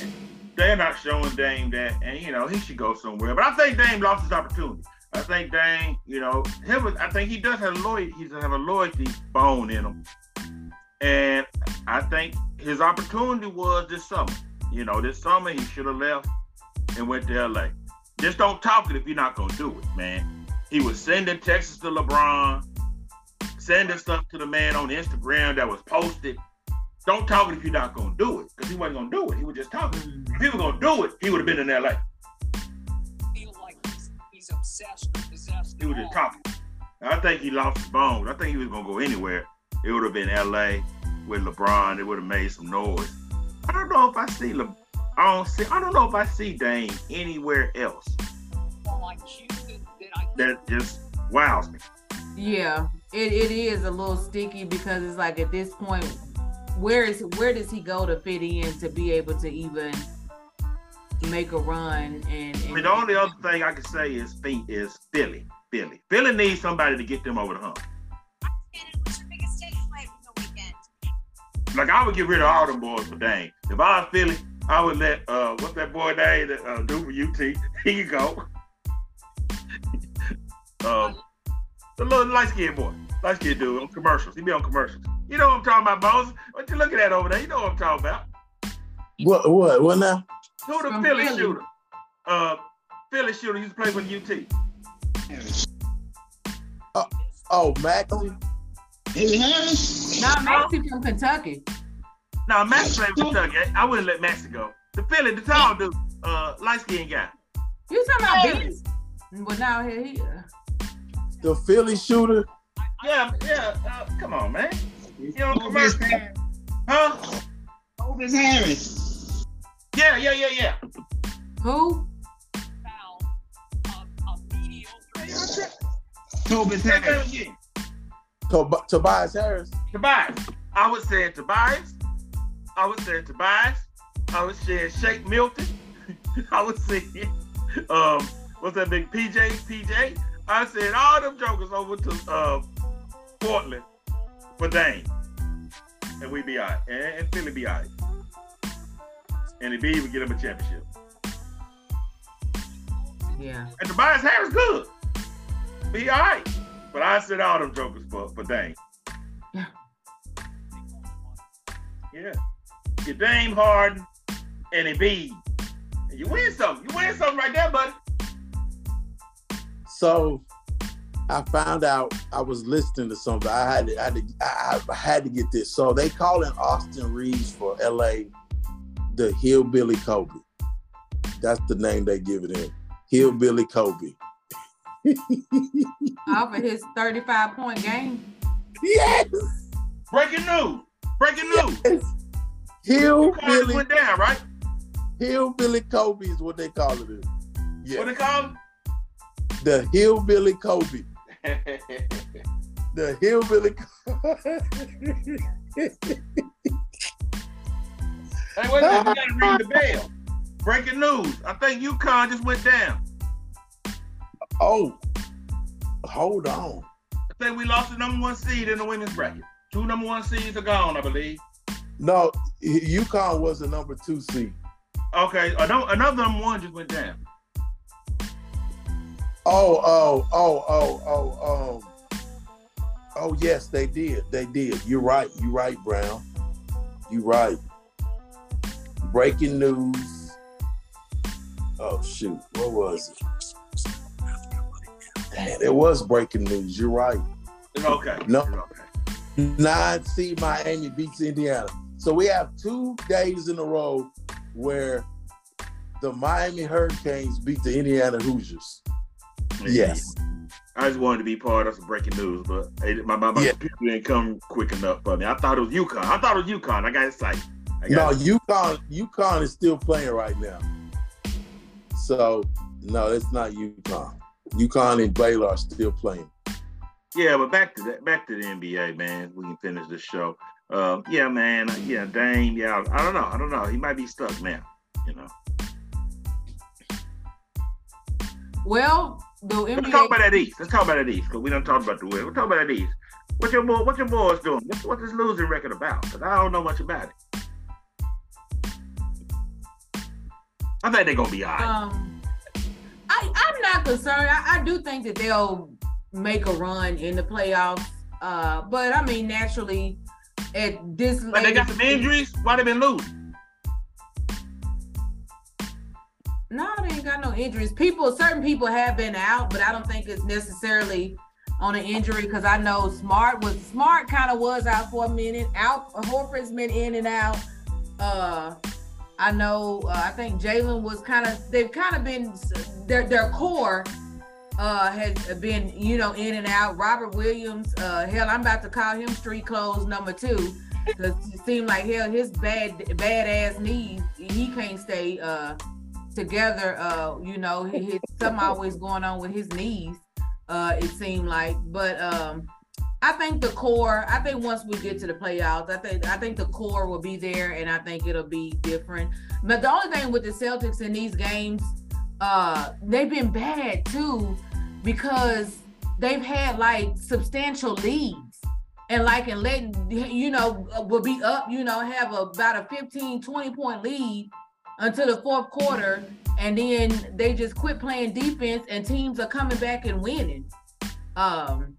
They're not showing Dame that, and, you know, he should go somewhere. But I think Dame lost his opportunity. I think Dame, you know, him, I think he does have a loyalty, he's have a loyalty bone in him. And I think his opportunity was this summer. You know, this summer he should have left and went to L A. Just don't talk it if you're not going to do it, man. He was sending texts to LeBron, sending stuff to the man on Instagram that was posted. Don't talk it if you're not gonna do it, because he wasn't gonna do it. He was just talking. If he was gonna do it, he would have been in L A. Feel like he's, he's obsessed with disaster. He was just talking. I think he lost his bones. I think he was gonna go anywhere. It would have been L A with LeBron. It would have made some noise. I don't know if I see Le. I don't see. I don't know if I see Dame anywhere else. Well, like you, that, I- that just wows me. Yeah. It it is a little sticky because it's like at this point, where is where does he go to fit in to be able to even make a run? And, and I mean, the only other thing I can say is is Philly, Philly, Philly needs somebody to get them over the hump. It was your biggest takeaway from the weekend? Like I would get rid of all them boys for Dame. If I was Philly, I would let uh what's that boy name that uh, do for U T? Here you go. um. The little light-skinned boy, light-skinned dude on commercials. He be on commercials. You know what I'm talking about, Moses? What you looking at over there? You know what I'm talking about. What, what, what now? Who the Philly, Philly shooter? Uh, Philly shooter used to play with U T. Uh, oh, Maxie? Nah, Maxie from Kentucky. Nah, Maxie played from Kentucky. I wouldn't let Maxie go. The Philly, the tall dude, uh, light-skinned guy. You talking about Billy? Well, now here he uh... The Philly shooter? Yeah, yeah. Uh, come on, man. You don't come out, man. Huh? Moses Harris. Yeah, yeah, yeah, yeah. Who? Foul of a mediocre. Tobias Harris. Tob- Tobias Harris. Tobias. I would say Tobias. I would say Tobias. I would say Shake Milton. I would say, um, what's that big P J? P J? I said all them jokers over to uh, Portland for Dame. And we be all right. And, and Philly be all right. And it be even get him a championship. Yeah. And Tobias Harris good. Be all right. But I said all them jokers for, for Dame. Yeah. Yeah. You Dame Harden and it be. And you win something. You win something right there, buddy. So I found out I was listening to something. I had to, I had to, I, I had to get this. So they calling Austin Reeves for L A the Hillbilly Kobe. That's the name they give it in. Hillbilly Kobe. Off of his thirty-five point game. Yes. Breaking news. Breaking news. Yes. Hillbilly went down, right? Hillbilly Kobe is what they call it. Yes. What they call it? The Hillbilly Kobe. The Hillbilly Kobe. Hey, wait a minute, you gotta ring the bell. Breaking news. I think UConn just went down. Oh, hold on. I think we lost the number one seed in the women's bracket. Two number one seeds are gone, I believe. No, UConn was the number two seed. Okay, another number one just went down. Oh, oh, oh, oh, oh, oh. Oh, yes, they did. They did. You're right. You're right, Brown. You're right. Breaking news. Oh, shoot. What was it? Damn, it was breaking news. You're right. It's okay. No. Okay. Nine seed Miami beats Indiana. So we have two days in a row where the Miami Hurricanes beat the Indiana Hoosiers. Yes. I just wanted to be part of some breaking news, but my my, my yeah. computer didn't come quick enough for me. I thought it was UConn. I thought it was UConn. I got excited. I got no, it. UConn. UConn is still playing right now. So no, it's not UConn. UConn and Baylor are still playing. Yeah, but back to that. Back to the N B A, man. We can finish this show. Um, yeah, man. Yeah, Dame. Yeah, I don't know. I don't know. He might be stuck now. You know. Well. Let's talk about that East. Let's talk about that East because we don't talk about the West. We're talking about that East. What your boy? What your boys doing? What's what this losing record about? Because I don't know much about it. I think they're gonna be all right. Um, I, I'm not concerned. I, I do think that they'll make a run in the playoffs. Uh, but I mean, naturally, at this. But they got some injuries. Why they been losing? No, they ain't got no injuries. People, certain people have been out, but I don't think it's necessarily on an injury because I know Smart was Smart kind of was out for a minute. Out Horford's been in and out. Uh, I know. Uh, I think Jalen was kind of. They've kind of been their their core uh, has been you know in and out. Robert Williams. Uh, hell, I'm about to call him street clothes number two because it seemed like hell his bad bad ass knees. He can't stay. Uh, together uh you know his, something always going on with his knees uh it seemed like but um I think the core I think once we get to the playoffs I think I think the core will be there and I think it'll be different. But the only thing with the Celtics in these games uh they've been bad too because they've had like substantial leads and like and letting you know will be up you know have a, about a fifteen twenty point lead until the fourth quarter, and then they just quit playing defense, and teams are coming back and winning. Um,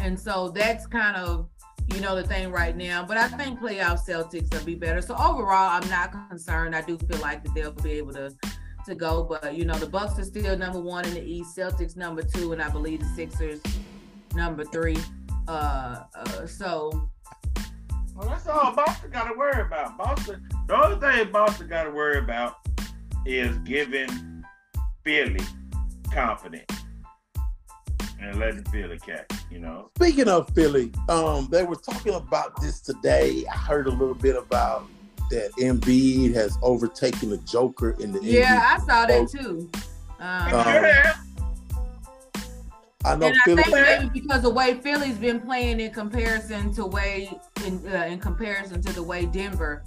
and so that's kind of, you know, the thing right now. But I think playoff Celtics will be better. So overall, I'm not concerned. I do feel like that they'll be able to, to go. But, you know, the Bucks are still number one in the East, Celtics number two, and I believe the Sixers number three. Uh, uh, so... Well, that's all Boston got to worry about. Boston, the only thing Boston got to worry about is giving Philly confidence and letting Philly catch. You know. Speaking of Philly, um, they were talking about this today. I heard a little bit about that Embiid has overtaken the Joker in the N B A. Yeah, I saw that too. Um, um, I know and Philly. I think maybe because the way Philly's been playing in comparison to way in uh, in comparison to the way Denver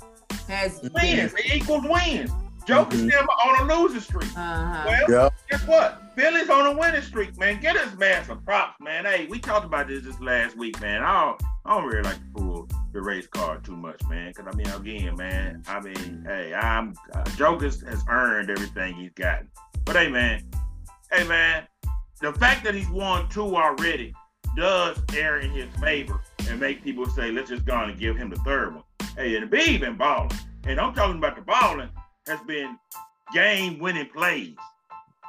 has wins, it equals wins. Joker's mm-hmm. still on a losing streak. Uh-huh. Well, yep. Guess what? Philly's on a winning streak, man. Get this man some props, man. Hey, we talked about this this last week, man. I don't, I don't really like to pull the race card too much, man. Because I mean, again, man, I mean, hey, I'm uh, Joker has earned everything he's gotten. But hey, man, hey, man. The fact that he's won two already does err in his favor and make people say, let's just go on and give him the third one. Hey, and Embiid been balling. And I'm talking about the balling has been game-winning plays.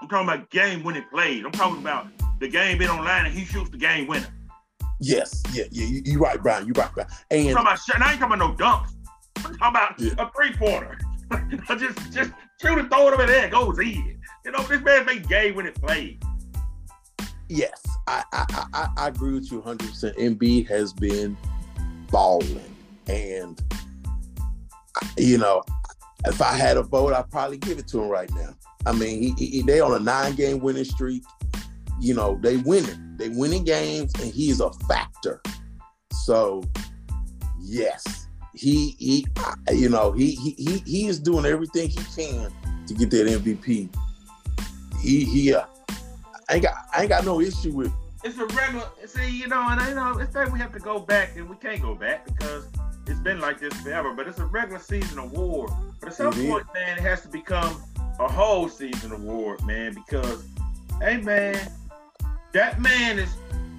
I'm talking about game-winning plays. I'm talking about the game been online and he shoots the game winner. Yes. Yeah, yeah. You, you're right, Brian. You're right, Brian. And, I'm about, and I ain't talking about no dumps. I'm talking about yeah. a three-pointer. just, just shoot and throw it over there. It goes in. You know, this man's been game-winning plays. Yes, I, I I I agree with you one hundred percent. Embiid has been balling, and you know, if I had a vote, I'd probably give it to him right now. I mean, he, he, they on a nine-game winning streak. You know, they winning, they winning games, and he's a factor. So, yes, he he you know he he he, he is doing everything he can to get that M V P. He he. Uh, I ain't got, I ain't got no issue with it. It's a regular, see, you know, and I you know it's like we have to go back, and we can't go back because it's been like this forever. But it's a regular season award. But at some mm-hmm. point, man, it has to become a whole season award, man. Because, hey, man, that man is.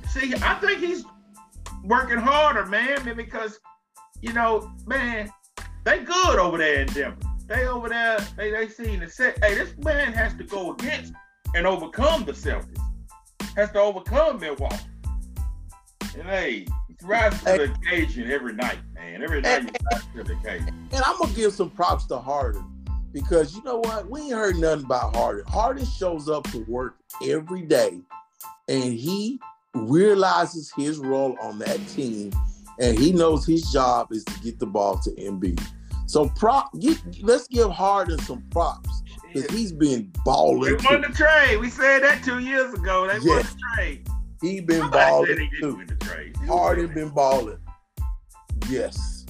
See, I think he's working harder, man, because you know, man, they good over there in Denver. They over there, they they seen the set. Hey, this man has to go against and overcome the Celtics. Has to overcome Milwaukee. And hey, it's rise to the occasion every night, man. Every night you rise to the occasion. And I'm gonna give some props to Harden because you know what? We ain't heard nothing about Harden. Harden shows up to work every day and he realizes his role on that team, and he knows his job is to get the ball to Embiid. So prop, get, let's give Harden some props because he's been balling. They won the trade. We said that two years ago. They yes. won the trade. He been Nobody balling said he too. Win the trade. Harden been balling. Yes.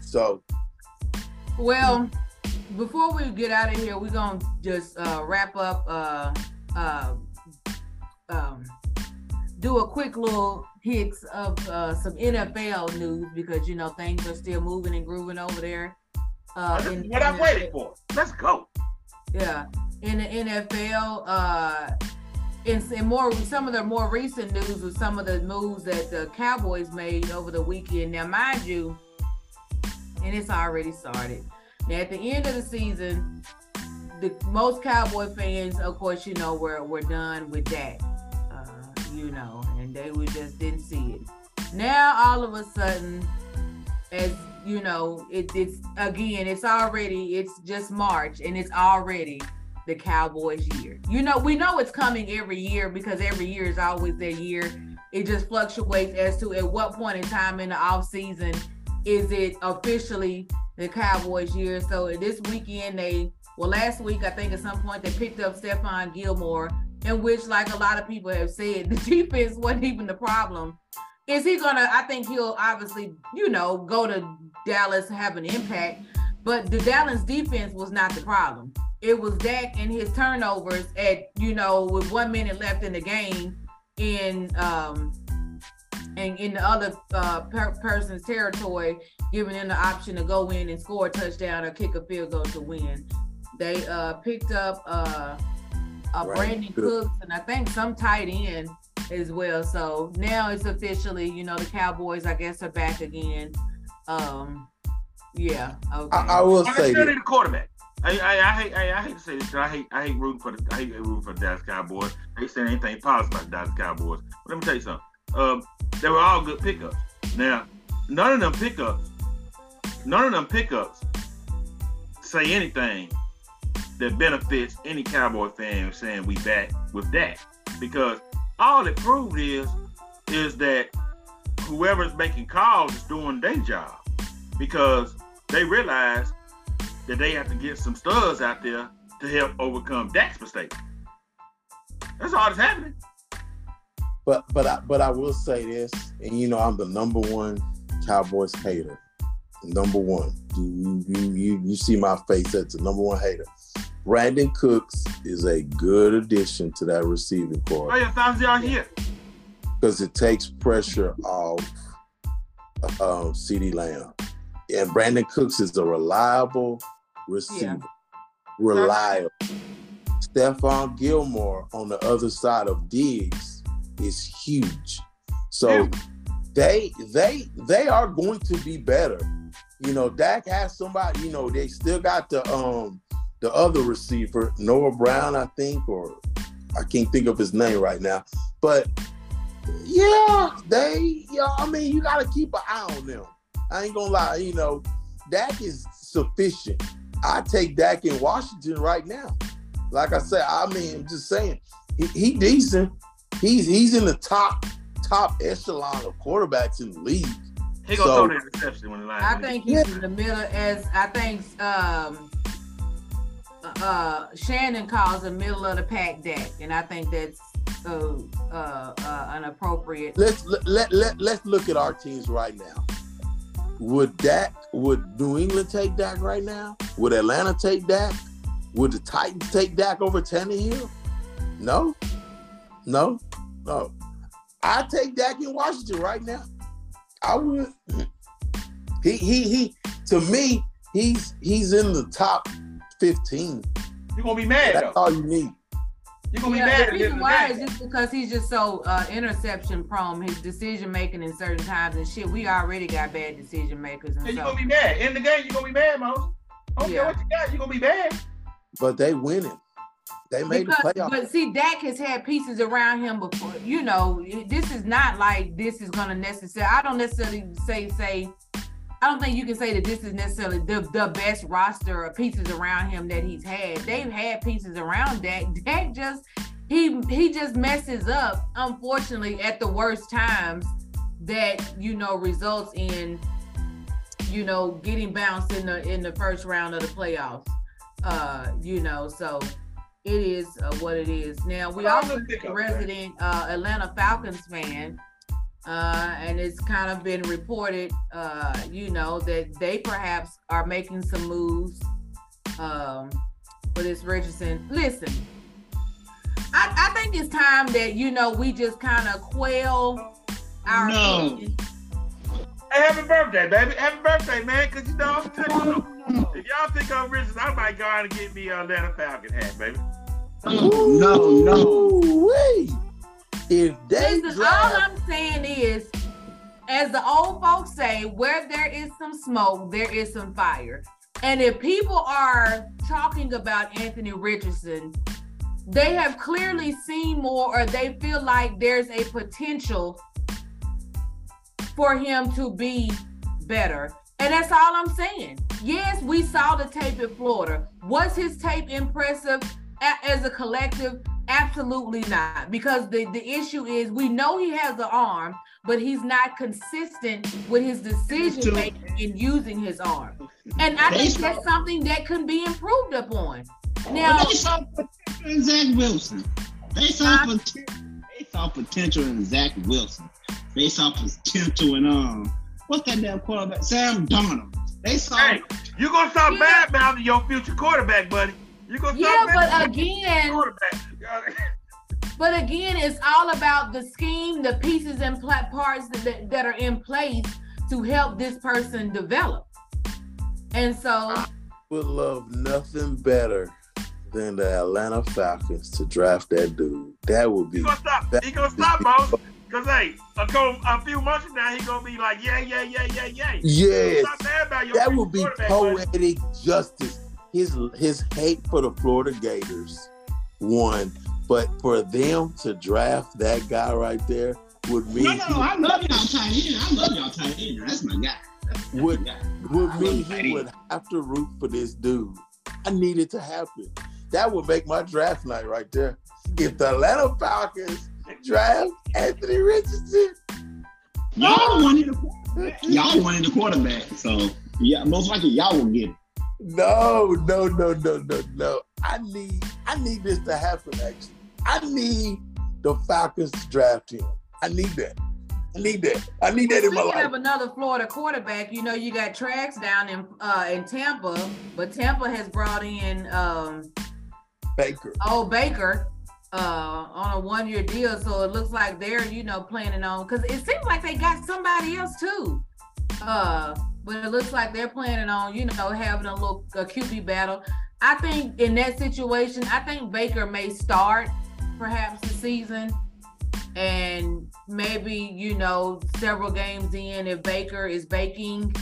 So. Well, before we get out of here, we're gonna just uh, wrap up. Uh, uh, um, do a quick little hits of uh, some N F L news because, you know, things are still moving and grooving over there. Uh, in, what I'm waiting for. Let's go. Yeah. In the N F L, uh, in, in more some of the more recent news was some of the moves that the Cowboys made over the weekend. Now, mind you, and it's already started. Now, at the end of the season, the most Cowboy fans, of course, you know, were, were done with that. You know, and they we just didn't see it. Now all of a sudden, as you know, it, it's again, it's already, it's just March, and it's already the Cowboys' year. You know, we know it's coming every year because every year is always their year. It just fluctuates as to at what point in time in the off season is it officially the Cowboys' year. So this weekend they, well, last week I think at some point they picked up Stephon Gilmore. In which, like a lot of people have said, the defense wasn't even the problem. Is he gonna, I think he'll obviously, you know, go to Dallas, have an impact, but the Dallas defense was not the problem. It was Dak and his turnovers at, you know, with one minute left in the game in, um, and in the other uh, per- person's territory, giving them the option to go in and score a touchdown or kick a field goal to win. They uh, picked up, uh, Uh, right. Brandon Cooks, and I think some tight end as well. So now it's officially, you know, the Cowboys, I guess, are back again. Um, yeah. Okay. I, I will I say that. The quarterback. I, I, I, hate, I, I hate to say this. I hate, I hate rooting for the, I hate rooting for the Dallas Cowboys. I hate saying anything positive about the Dallas Cowboys. But let me tell you something. Um, they were all good pickups. Now, none of them pickups, none of them pickups say anything that benefits any Cowboy fan saying we back with that, because all it proved is is that whoever's making calls is doing their job, because they realize that they have to get some studs out there to help overcome Dak's mistake. That's all that's happening. But but I, but I will say this, and you know I'm the number one Cowboys hater. Number one, you you you, you see my face. That's the number one hater. Brandon Cooks is a good addition to that receiving corps. Oh, yeah, thousands y'all here. Because it takes pressure off uh, CeeDee Lamb. And Brandon Cooks is a reliable receiver. Yeah. Reliable. Stephon Gilmore on the other side of Diggs is huge. So yeah. they they they are going to be better. You know, Dak has somebody, you know, they still got the um the other receiver, Noah Brown, I think, or I can't think of his name right now. But yeah, they, you know, I mean, you gotta keep an eye on them. I ain't gonna lie, you know, Dak is sufficient. I take Dak in Washington right now. Like I said, I mean, I'm just saying, he, he decent. He's he's in the top top echelon of quarterbacks in the league. He gonna so, throw the interception when the line. I think he's yeah. in the middle as I think. Um, Uh, Shannon calls the middle of the pack Dak, and I think that's uh, uh, uh, inappropriate. Let's let, let, let, let's look at our teams right now. Would Dak, would New England take Dak right now? Would Atlanta take Dak? Would the Titans take Dak over Tannehill? No, no, no. I take Dak in Washington right now. I would. He he he. To me, he's he's in the top fifteen. You're gonna be mad. That's though. all you need. You're gonna yeah, be mad. The reason why is just because he's just so uh, interception prone. His decision making in certain times and shit. We already got bad decision makers. And so you're gonna be mad in the game. You're gonna be mad, Moses. I don't yeah. care what you got. You're gonna be mad. But they winning. They made because, the playoffs. But see, Dak has had pieces around him before. You know, this is not like this is gonna necessarily. I don't necessarily say say. I don't think you can say that this is necessarily the, the best roster of pieces around him that he's had. They've had pieces around Dak. Dak just he he just messes up, unfortunately, at the worst times that, you know, results in, you know, getting bounced in the in the first round of the playoffs. Uh, you know, so it is uh, what it is. Now, we also a resident uh, Atlanta Falcons fan, uh, and it's kind of been reported, uh, you know, that they perhaps are making some moves um, for this Richardson. Listen, I, I think it's time that, you know, we just kind of quell our no. Hey, happy birthday, baby. Happy birthday, man, because, you know, I'm telling you, if y'all think I'm rich, I might go out and get me an Atlanta Falcon hat, baby. Ooh, no, no. Wait. If they Listen, drive- all I'm saying is, as the old folks say, where there is some smoke, there is some fire. And if people are talking about Anthony Richardson, they have clearly seen more, or they feel like there's a potential for him to be better. And that's all I'm saying. Yes, we saw the tape in Florida. Was his tape impressive as a collective? Absolutely not. Because the, the issue is, we know he has an arm, but he's not consistent with his decision making in using his arm. And I think that's something that can be improved upon. Now, they saw potential in Zach Wilson. They saw, uh, they saw potential in Zach Wilson. They saw potential in um. What's that damn quarterback? Sam Darnold. They saw. Hey, you're going to stop yeah. bad mouthing your future quarterback, buddy. You're going to stop yeah, bad mouthing your quarterback. But again, it's all about the scheme, the pieces and parts that, that are in place to help this person develop. And so, I would love nothing better than the Atlanta Falcons to draft that dude. That would be. He's going to stop. He's going to stop, Moses. Because, hey, a, couple, a few months from now, he's going to be like, yeah, yeah, yeah, yeah, yeah. Yes. That would be poetic justice. His his hate for the Florida Gators won, but for them to draft that guy right there would mean... No, no, I love y'all tight end. I love y'all tight end. That's my guy. That's would my guy. Would mean he would have to root for this dude. I need it to happen. That would make my draft night right there. If the Atlanta Falcons draft Anthony Richardson. Y'all wanted a quarterback. Y'all wanted a quarterback. So yeah, most likely y'all will get it. No, no, no, no, no, no. I need I need this to happen, actually. I need the Falcons to draft him. I need that. I need that. I need that in my life. You have another Florida quarterback. You know, you got Trax down in uh, in Tampa, but Tampa has brought in um, Baker. Oh, Baker. Uh, on a one-year deal, so it looks like they're, you know, planning on, because it seems like they got somebody else too. Uh, but it looks like they're planning on, you know, having a little a Q B battle. I think in that situation, I think Baker may start perhaps the season, and maybe, you know, several games in, if Baker is baking,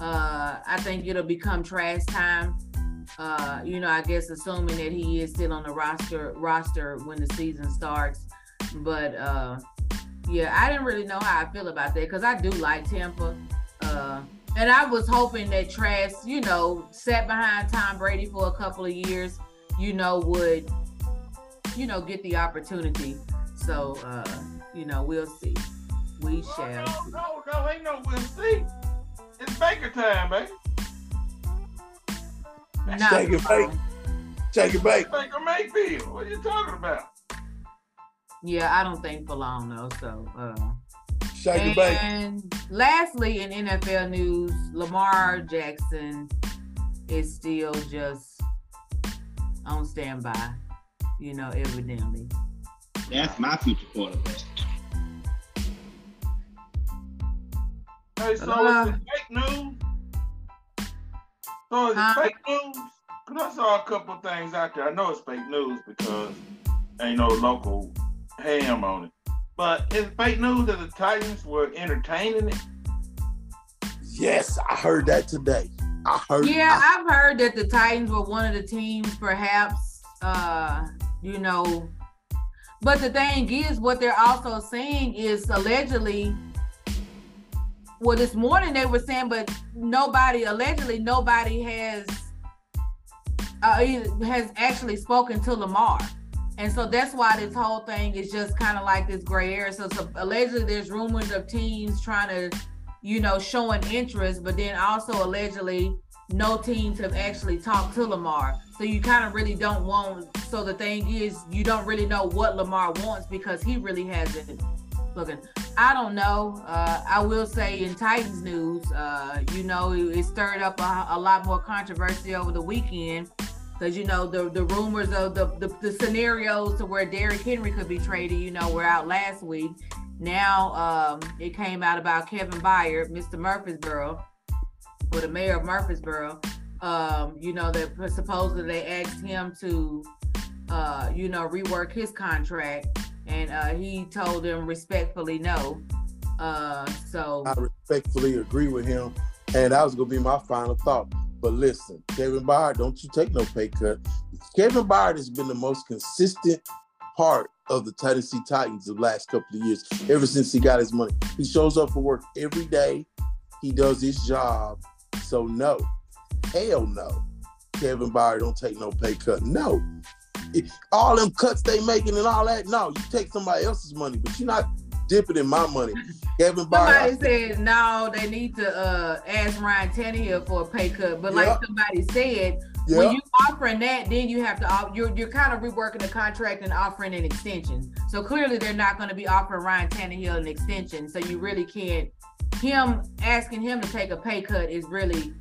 uh, I think it'll become trash time. Uh, you know, I guess assuming that he is still on the roster roster when the season starts. But, uh, yeah, I didn't really know how I feel about that, because I do like Tampa. Uh, and I was hoping that Trask, you know, sat behind Tom Brady for a couple of years, you know, would, you know, get the opportunity. So, uh, you know, we'll see. We shall oh, no, no, no, ain't no we'll see. It's Baker time, man. Shake it, bake. Shake it, bake. Baker Mayfield. What are you talking about? Yeah, I don't think for long, though. So, uh, shake it, bake. And lastly, in N F L news, Lamar Jackson is still just on standby, you know, evidently. That's my future quarterback. Hey, so uh, it's fake news. So is it huh? fake news? Because I saw a couple of things out there. I know it's fake news because ain't no local ham on it. But is it fake news that the Titans were entertaining it? Yes, I heard that today. I heard Yeah, I- I've heard that the Titans were one of the teams, perhaps, uh, you know. But the thing is, what they're also saying is allegedly... Well, this morning they were saying, but nobody, allegedly, nobody has uh, has actually spoken to Lamar. And so that's why this whole thing is just kind of like this gray area. So, so allegedly there's rumors of teams trying to, you know, showing interest, but then also allegedly no teams have actually talked to Lamar. So you kind of really don't want, so the thing is you don't really know what Lamar wants because he really hasn't looking. I don't know. Uh, I will say in Titans news, uh, you know, it, it stirred up a, a lot more controversy over the weekend. Because, you know, the, the rumors of the, the, the scenarios to where Derrick Henry could be traded, you know, were out last week. Now um, it came out about Kevin Byard, Mister Murfreesboro, or the mayor of Murfreesboro. Um, you know, that supposedly they asked him to, uh, you know, rework his contract. And uh, he told them respectfully no. Uh, so I respectfully agree with him. And that was going to be my final thought. But listen, Kevin Byard, don't you take no pay cut. Kevin Byard has been the most consistent part of the Tennessee Titans the last couple of years, ever since he got his money. He shows up for work every day. He does his job. So no, hell no. Kevin Byard don't take no pay cut. No. It, all them cuts they making and all that, no, you take somebody else's money, but you're not dipping in my money. Kevin Byard. Somebody said, no, they need to uh, ask Ryan Tannehill for a pay cut. But yep. like somebody said, yep. when you offering that, then you have to, you're, you're kind of reworking the contract and offering an extension. So clearly they're not going to be offering Ryan Tannehill an extension. So you really can't, him asking him to take a pay cut is really,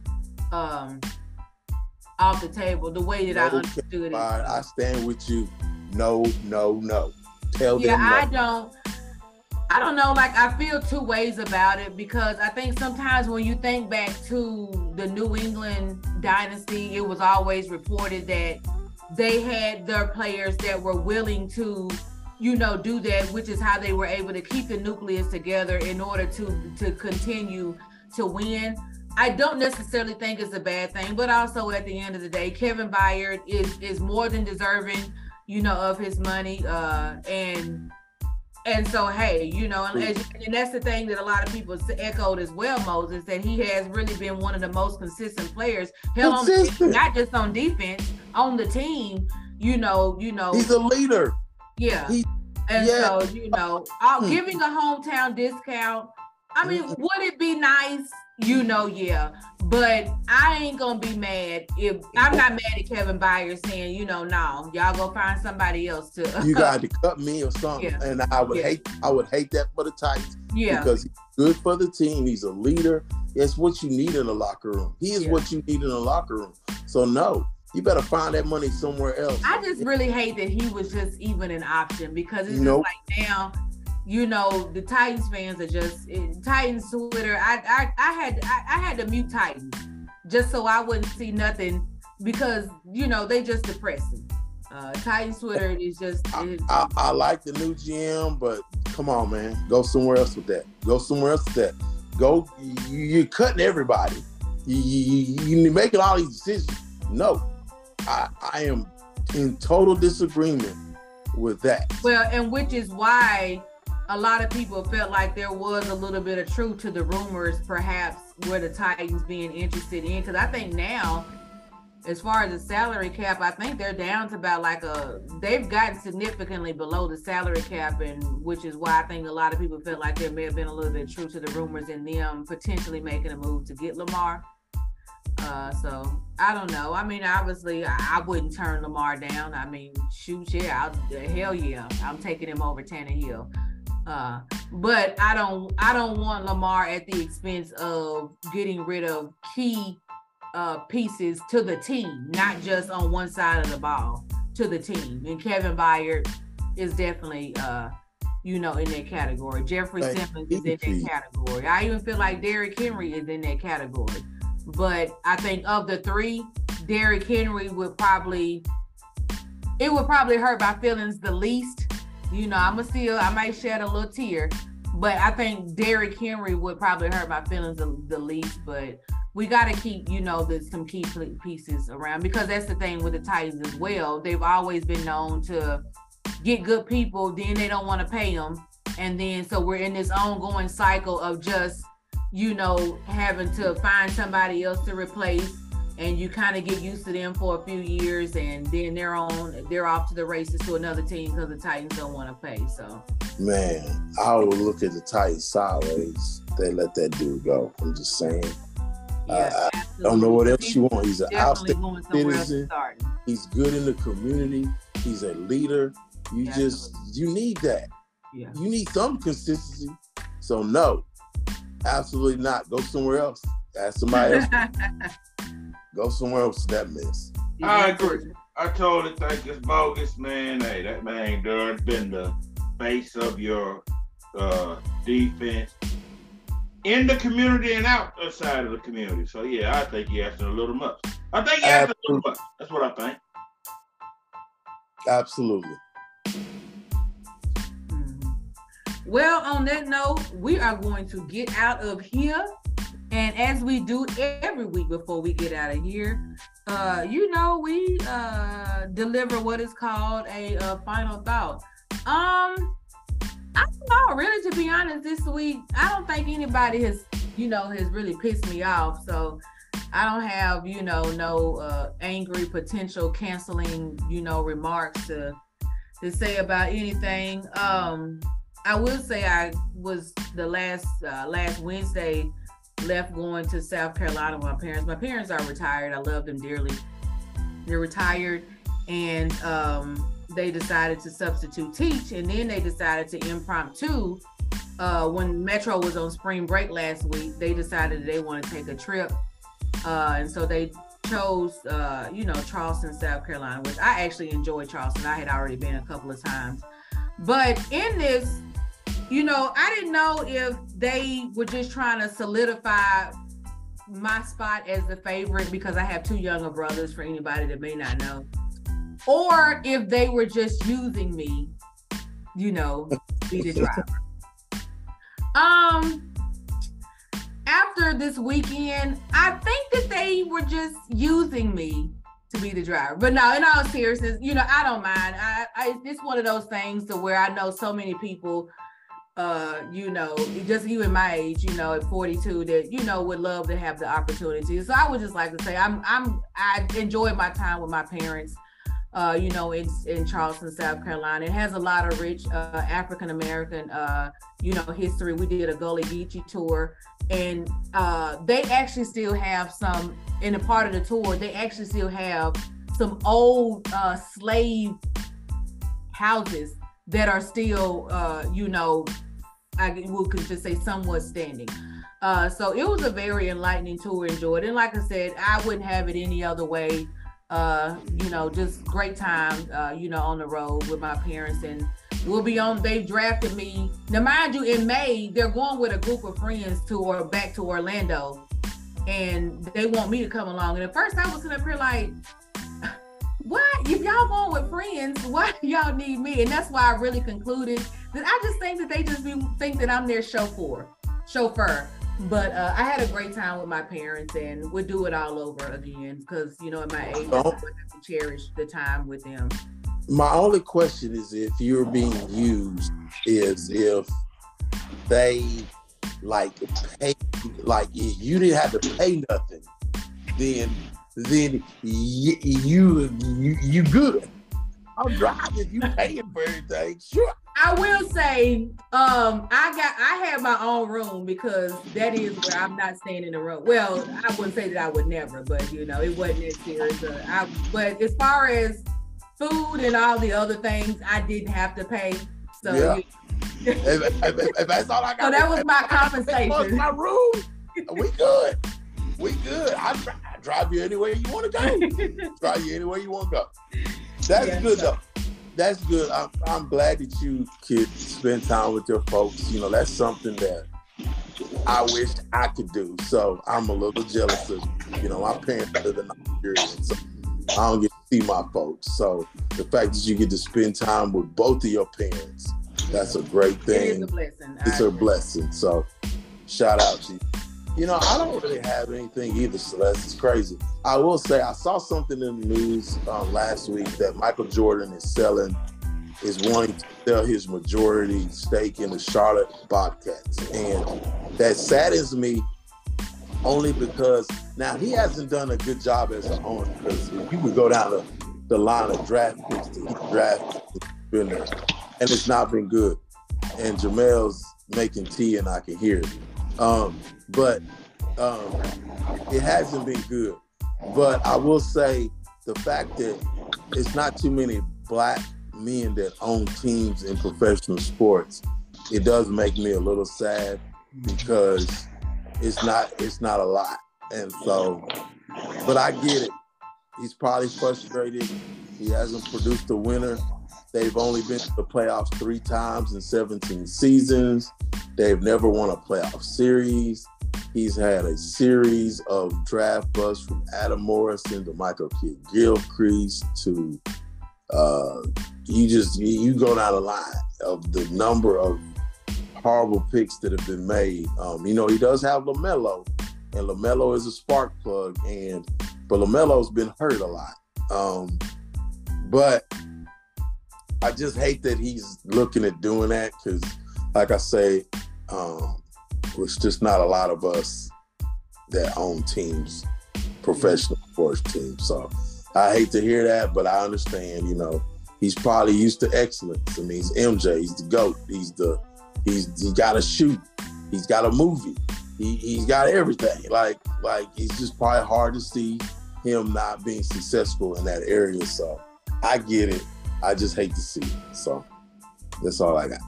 um, off the table, the way that no, I understood it. I stand with you. No, no, no. Tell yeah, them no. I don't. I don't know. Like, I feel two ways about it because I think sometimes when you think back to the New England dynasty, it was always reported that they had their players that were willing to, you know, do that, which is how they were able to keep the nucleus together in order to to continue to win. I don't necessarily think it's a bad thing, but also at the end of the day, Kevin Byard is is more than deserving, you know, of his money. Uh, and and so, hey, you know, and, and that's the thing that a lot of people echoed as well, Moses, that he has really been one of the most consistent players. Hell, consistent. On, not just on defense, on the team, you know, you know. He's a leader. Yeah. He, and yeah. so, you know, uh, giving a hometown discount, I mean, would it be nice? You know, yeah, but I ain't gonna be mad if I'm not mad at Kevin Byard saying, you know, no, y'all go find somebody else to. You got to cut me or something, yeah. and I would yeah. hate, I would hate that for the Titans. Yeah, because he's good for the team. He's a leader. It's what you need in a locker room. He is yeah. what you need in a locker room. So no, you better find that money somewhere else. I just really hate that he was just even an option because it's nope. just like now. You know, the Titans fans are just Titans Twitter. I I, I had I, I had to mute Titans just so I wouldn't see nothing because you know they just depressing. Uh, Titans Twitter is just. Is, I, I, I like the new G M, but come on, man, go somewhere else with that. Go somewhere else with that. Go, you, you're cutting everybody. You, you, you're making all these decisions. No, I I am in total disagreement with that. Well, and which is why. A lot of people felt like there was a little bit of truth to the rumors, perhaps, where the Titans being interested in. Because I think now, as far as the salary cap, I think they're down to about like a – they've gotten significantly below the salary cap, and which is why I think a lot of people felt like there may have been a little bit of truth to the rumors in them potentially making a move to get Lamar. Uh, so, I don't know. I mean, obviously, I, I wouldn't turn Lamar down. I mean, shoot, yeah. I'll, hell yeah. I'm taking him over Tannehill. Uh, but I don't, I don't want Lamar at the expense of getting rid of key uh, pieces to the team, not just on one side of the ball, to the team. And Kevin Byard is definitely, uh, you know, in that category. Jeffrey Thank Simmons you. is in that category. I even feel like Derrick Henry is in that category. But I think of the three, Derrick Henry would probably, it would probably hurt my feelings the least. You know, I'm going to still, I might shed a little tear, but I think Derrick Henry would probably hurt my feelings the, the least, but we got to keep, you know, the, some key pieces around because that's the thing with the Titans as well. They've always been known to get good people, then they don't want to pay them. And then, so we're in this ongoing cycle of just, you know, having to find somebody else to replace. and you kind of get used to them for a few years, and then they're on, they're off to the races to another team because the Titans don't want to pay. So, man, I would look at the Titans sideways. They let that dude go. I'm just saying. Yeah, I, I don't know what else you want. He's an outstanding citizen. He's good in the community. He's a leader. You absolutely. just you need that. Yeah. You need some consistency. So no, absolutely not. Go somewhere else. Ask somebody else. Go somewhere else to that mess. Yeah. I agree. I totally think it's bogus, man. Hey, that man Dunn's been the face of your uh, defense in the community and outside of the community. So yeah, I think he asked a little much. I think he asked a little much. That's what I think. Absolutely. Well, on that note, we are going to get out of here. And as we do every week before we get out of here, uh, you know, we uh, deliver what is called a uh, final thought. Um, I don't know, really, to be honest, this week, I don't think anybody has, you know, has really pissed me off. So I don't have, you know, no uh, angry potential canceling, you know, remarks to, to say about anything. Um, I will say I was the last uh, last Wednesday left going to South Carolina with my parents. My parents are retired. I love them dearly. They're retired, and um, they decided to substitute teach, and then they decided to impromptu. Uh, when Metro was on spring break last week, they decided they want to take a trip, uh, and so they chose, uh, you know, Charleston, South Carolina, which I actually enjoyed Charleston. I had already been a couple of times. But in this, you know, I didn't know if they were just trying to solidify my spot as the favorite because I have two younger brothers, for anybody that may not know, or if they were just using me, you know, to be the driver. Um, after this weekend, I think that they were just using me to be the driver. But no, in all seriousness, you know, I don't mind. I, I it's one of those things to where I know so many people, uh, you know, just even my age, you know, at forty-two, that, you know, would love to have the opportunity. So I would just like to say I'm I'm I enjoy my time with my parents, uh, you know, in in Charleston, South Carolina. It has a lot of rich uh, African American, uh, you know, history. We did a Gullah Geechee tour. And uh, they actually still have some, in a part of the tour, they actually still have some old uh, slave houses that are still, uh, you know, I could just say somewhat standing. Uh, so it was a very enlightening tour, enjoyed. And like I said, I wouldn't have it any other way. Uh, you know, just great time, uh, you know, on the road with my parents. And we'll be on, they've drafted me. Now, mind you, in May, they're going with a group of friends to or back to Orlando, and they want me to come along. And at first I was sitting up here like, what? If y'all going with friends, why do y'all need me? And that's why I really concluded that I just think that they just be, think that I'm their chauffeur. chauffeur. But uh, I had a great time with my parents, and we'll do it all over again because, you know, at my age, I have to cherish the time with them. My only question is, if you're being used, is if they like pay, like if you didn't have to pay nothing, then then you you, you, you good. I'm driving. You paying for everything, sure. I will say, um, I got I had my own room because that is where I'm not staying in a room. Well, I wouldn't say that I would never, but you know, it wasn't as serious. Uh, I, but as far as food and all the other things, I didn't have to pay. So, yeah. you, if, if, if, if that's all I got. So that was my compensation. My room. We good. We good. I, I drive you anywhere you want to go. Drive you anywhere you want to go. That's yeah, good so. though. That's good. I'm, I'm glad that you could spend time with your folks. You know, that's something that I wish I could do. So I'm a little jealous of, you know, my parents live in Nigeria, so I don't get to see my folks. So the fact that you get to spend time with both of your parents, that's a great thing. It is a blessing. It's I a agree. blessing. So shout out to you. You know, I don't really have anything either, Celeste. It's crazy. I will say, I saw something in the news uh, last week that Michael Jordan is selling, is wanting to sell his majority stake in the Charlotte Bobcats. And that saddens me only because now he hasn't done a good job as an owner, because if you would go down the, the line of draft picks that he drafted, been there, and it's not been good. And Jamel's making tea and I can hear it. Um, but um, it hasn't been good. But I will say the fact that it's not too many black men that own teams in professional sports, it does make me a little sad, because it's not it's not a lot. And so, but I get it. He's probably frustrated. He hasn't produced a winner. They've only been to the playoffs three times in seventeen seasons. They've never won a playoff series. He's had a series of draft busts from Adam Morrison to Michael Kidd-Gilchrist to uh, you just, you go down the line of the number of horrible picks that have been made. Um, you know, he does have LaMelo, and LaMelo is a spark plug, and but LaMelo's been hurt a lot. Um, but I just hate that he's looking at doing that, because, like I say, um, it's just not a lot of us that own teams, professional sports teams. So I hate to hear that, but I understand, you know, he's probably used to excellence. I mean, he's M J, he's the GOAT, he's the, he's he got a shoot, he's got a movie, he, he's got everything. Like, like it's just probably hard to see him not being successful in that area. So I get it. I just hate to see it. So that's all I got.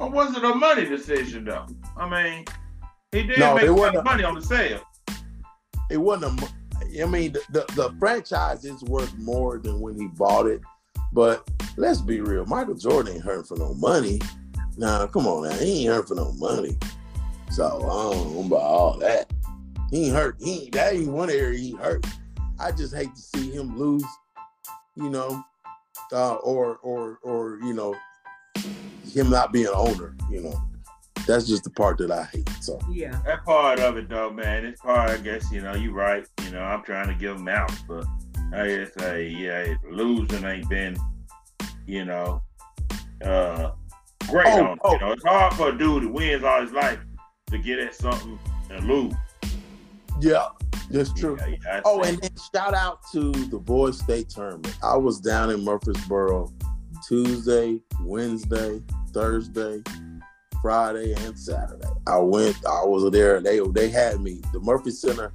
Well, was it a money decision, though? I mean, he did no, make some a, money on the sale. It wasn't a, I mean, the, the, the franchise is worth more than when he bought it. But let's be real. Michael Jordan ain't hurting for no money. Nah, come on now. He ain't hurting for no money. So I don't know about all that. He ain't hurt. He ain't, that ain't one area he hurt. I just hate to see him lose, you know, Uh, or, or, or, you know, him not being an owner, you know. That's just the part that I hate, so. Yeah. That part of it, though, man, it's part, I guess, you know, you're right. You know, I'm trying to give him out, but I guess, uh, yeah, losing ain't been, you know, uh, great oh, on oh. You know, it's hard for a dude who wins all his life to get at something and lose. Yeah. That's true. Yeah, yeah, oh, and then shout out to the boys' state tournament. I was down in Murfreesboro Tuesday, Wednesday, Thursday, Friday, and Saturday. I went. I was there. They they had me. The Murphy Center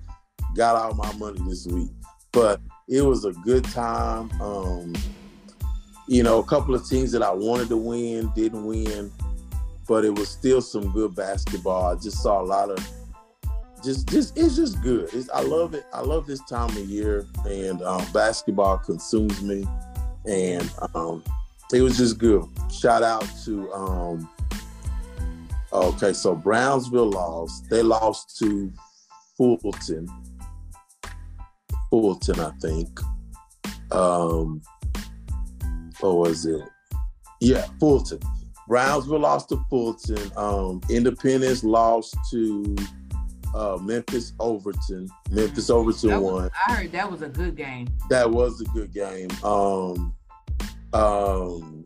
got all my money this week, but it was a good time. Um, you know, a couple of teams that I wanted to win didn't win, but it was still some good basketball. I just saw a lot of. Just, just it's just good. It's, I love it. I love this time of year, and um, basketball consumes me, and um, it was just good. Shout out to um, okay, so Brownsville lost. They lost to Fulton. Fulton, I think. Um, or was it? Yeah, Fulton. Brownsville lost to Fulton. Um, Independence lost to. Uh, Memphis Overton. Memphis Overton was, won. I heard that was a good game. That was a good game. Um, um,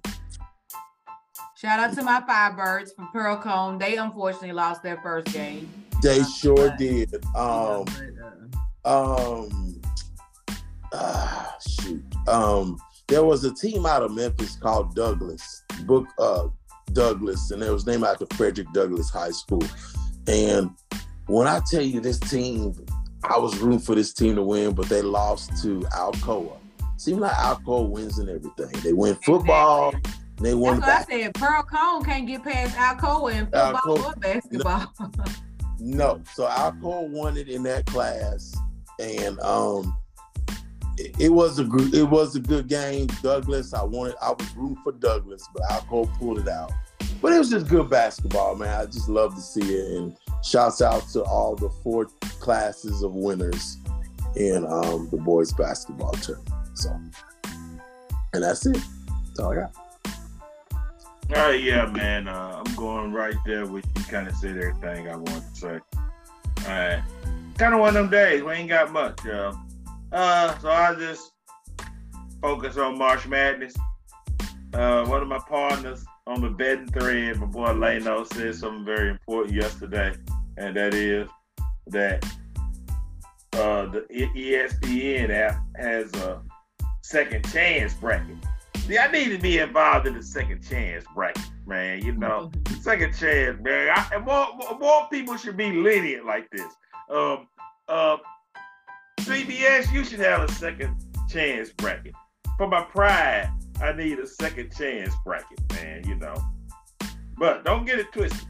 Shout out to my Firebirds from Pearl Cone. They unfortunately lost their first game. They uh, sure but, did. Um, but, uh, um, ah, shoot. Um, there was a team out of Memphis called Douglas, Book uh, Douglas, and it was named after Frederick Douglass High School. And when I tell you this team, I was rooting for this team to win, but they lost to Alcoa. Seems like Alcoa wins in everything. They win football. Exactly. They won. That's what I said. Pearl Cone can't get past Alcoa in football Alcoa, or basketball. No. no. So Alcoa won it in that class, and um, it, it was a it was a good game. Douglas, I wanted. I was rooting for Douglas, but Alcoa pulled it out. But it was just good basketball, man. I just love to see it. And shouts out to all the four classes of winners in um, the boys' basketball tournament. So, and that's it. That's all I got. All right, yeah, man. Uh, I'm going right there with you. Kind of said everything I wanted to say. All right. Kind of one of them days. We ain't got much, y'all. Uh, so I just focus on March Madness. Uh, one of my partners on the betting thread, my boy Leno said something very important yesterday, and that is that uh, the E S P N app has a second chance bracket. See, I need to be involved in the second chance bracket, man. You know, mm-hmm. second chance, man. I, and more, more people should be lenient like this. Um, uh, C B S, you should have a second chance bracket. For my pride, I need a second chance bracket, man, you know. But don't get it twisted.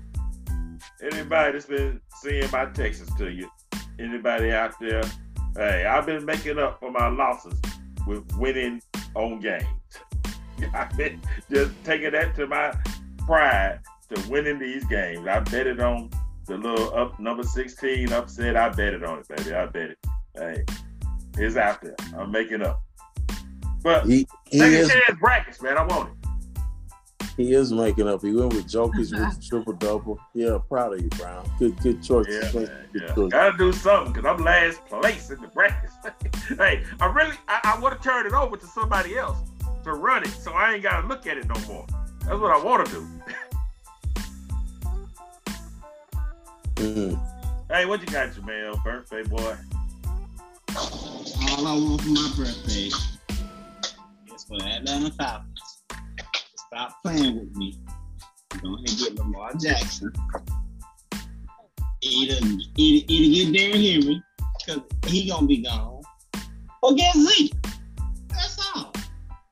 Anybody that's been seeing my texts to you, anybody out there, hey, I've been making up for my losses with winning on games. I've been just taking that to my pride to winning these games. I bet it on the little up number sixteen upset. I bet it on it, baby. I bet it. Hey, it's out there. I'm making up. But he, he second is, chance brackets, man. I want it. He is making up. He went with jokers with the triple double. Yeah, proud of you, Brown. Good, good choice. Yeah, good yeah. choice. Gotta do something because I'm last place in the brackets. Hey, I really, I, I want to turn it over to somebody else to run it, so I ain't gotta look at it no more. That's what I want to do. mm-hmm. Hey, what you got, Jamel? Birthday boy. All I want for my birthday. For the Atlanta Falcons, stop playing with me. Go ahead and get Lamar Jackson. Either, either, either get Derrick Henry, because he gonna be gone, or get Zeke. That's all.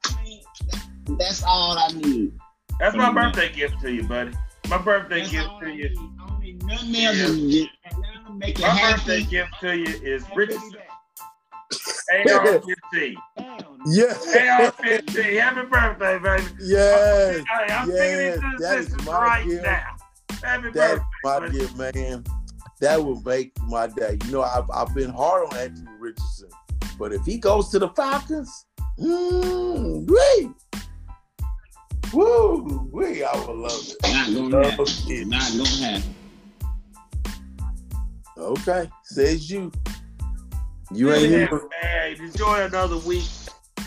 I mean, that, that's all I need. That's my birthday me. gift to you, buddy. My birthday that's gift to I you. Need. I don't need nothing else. Yeah. Atlanta make it my happy. Birthday gift to you is Richardson. A R fifteen. Yeah. A R fifteen. Happy birthday, baby. Yes. I'm, I'm yes. thinking into the system right gift. now. Happy That's birthday. That's my gift, man. That will make my day. You know, I've I've been hard on Anthony Richardson, but if he goes to the Falcons, mmm, great. Woo, wee, I would love it. Not gonna love happen. It. Not gonna happen. Okay, says you. You ain't yeah, here. Man. Enjoy another week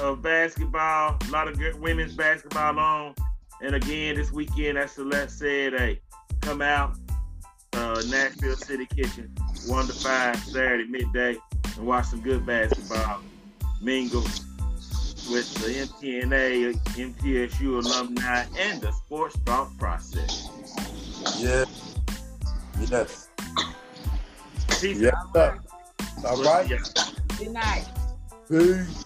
of basketball. A lot of good women's basketball on. And again, this weekend, as Celeste said, hey, come out, uh, Nashville City Kitchen, one to five, Saturday, midday, and watch some good basketball. Mingle with the M T N A, M T S U alumni, and the sports thought process. Yes. Yes. Peace yes. out. All right. Good night. Peace.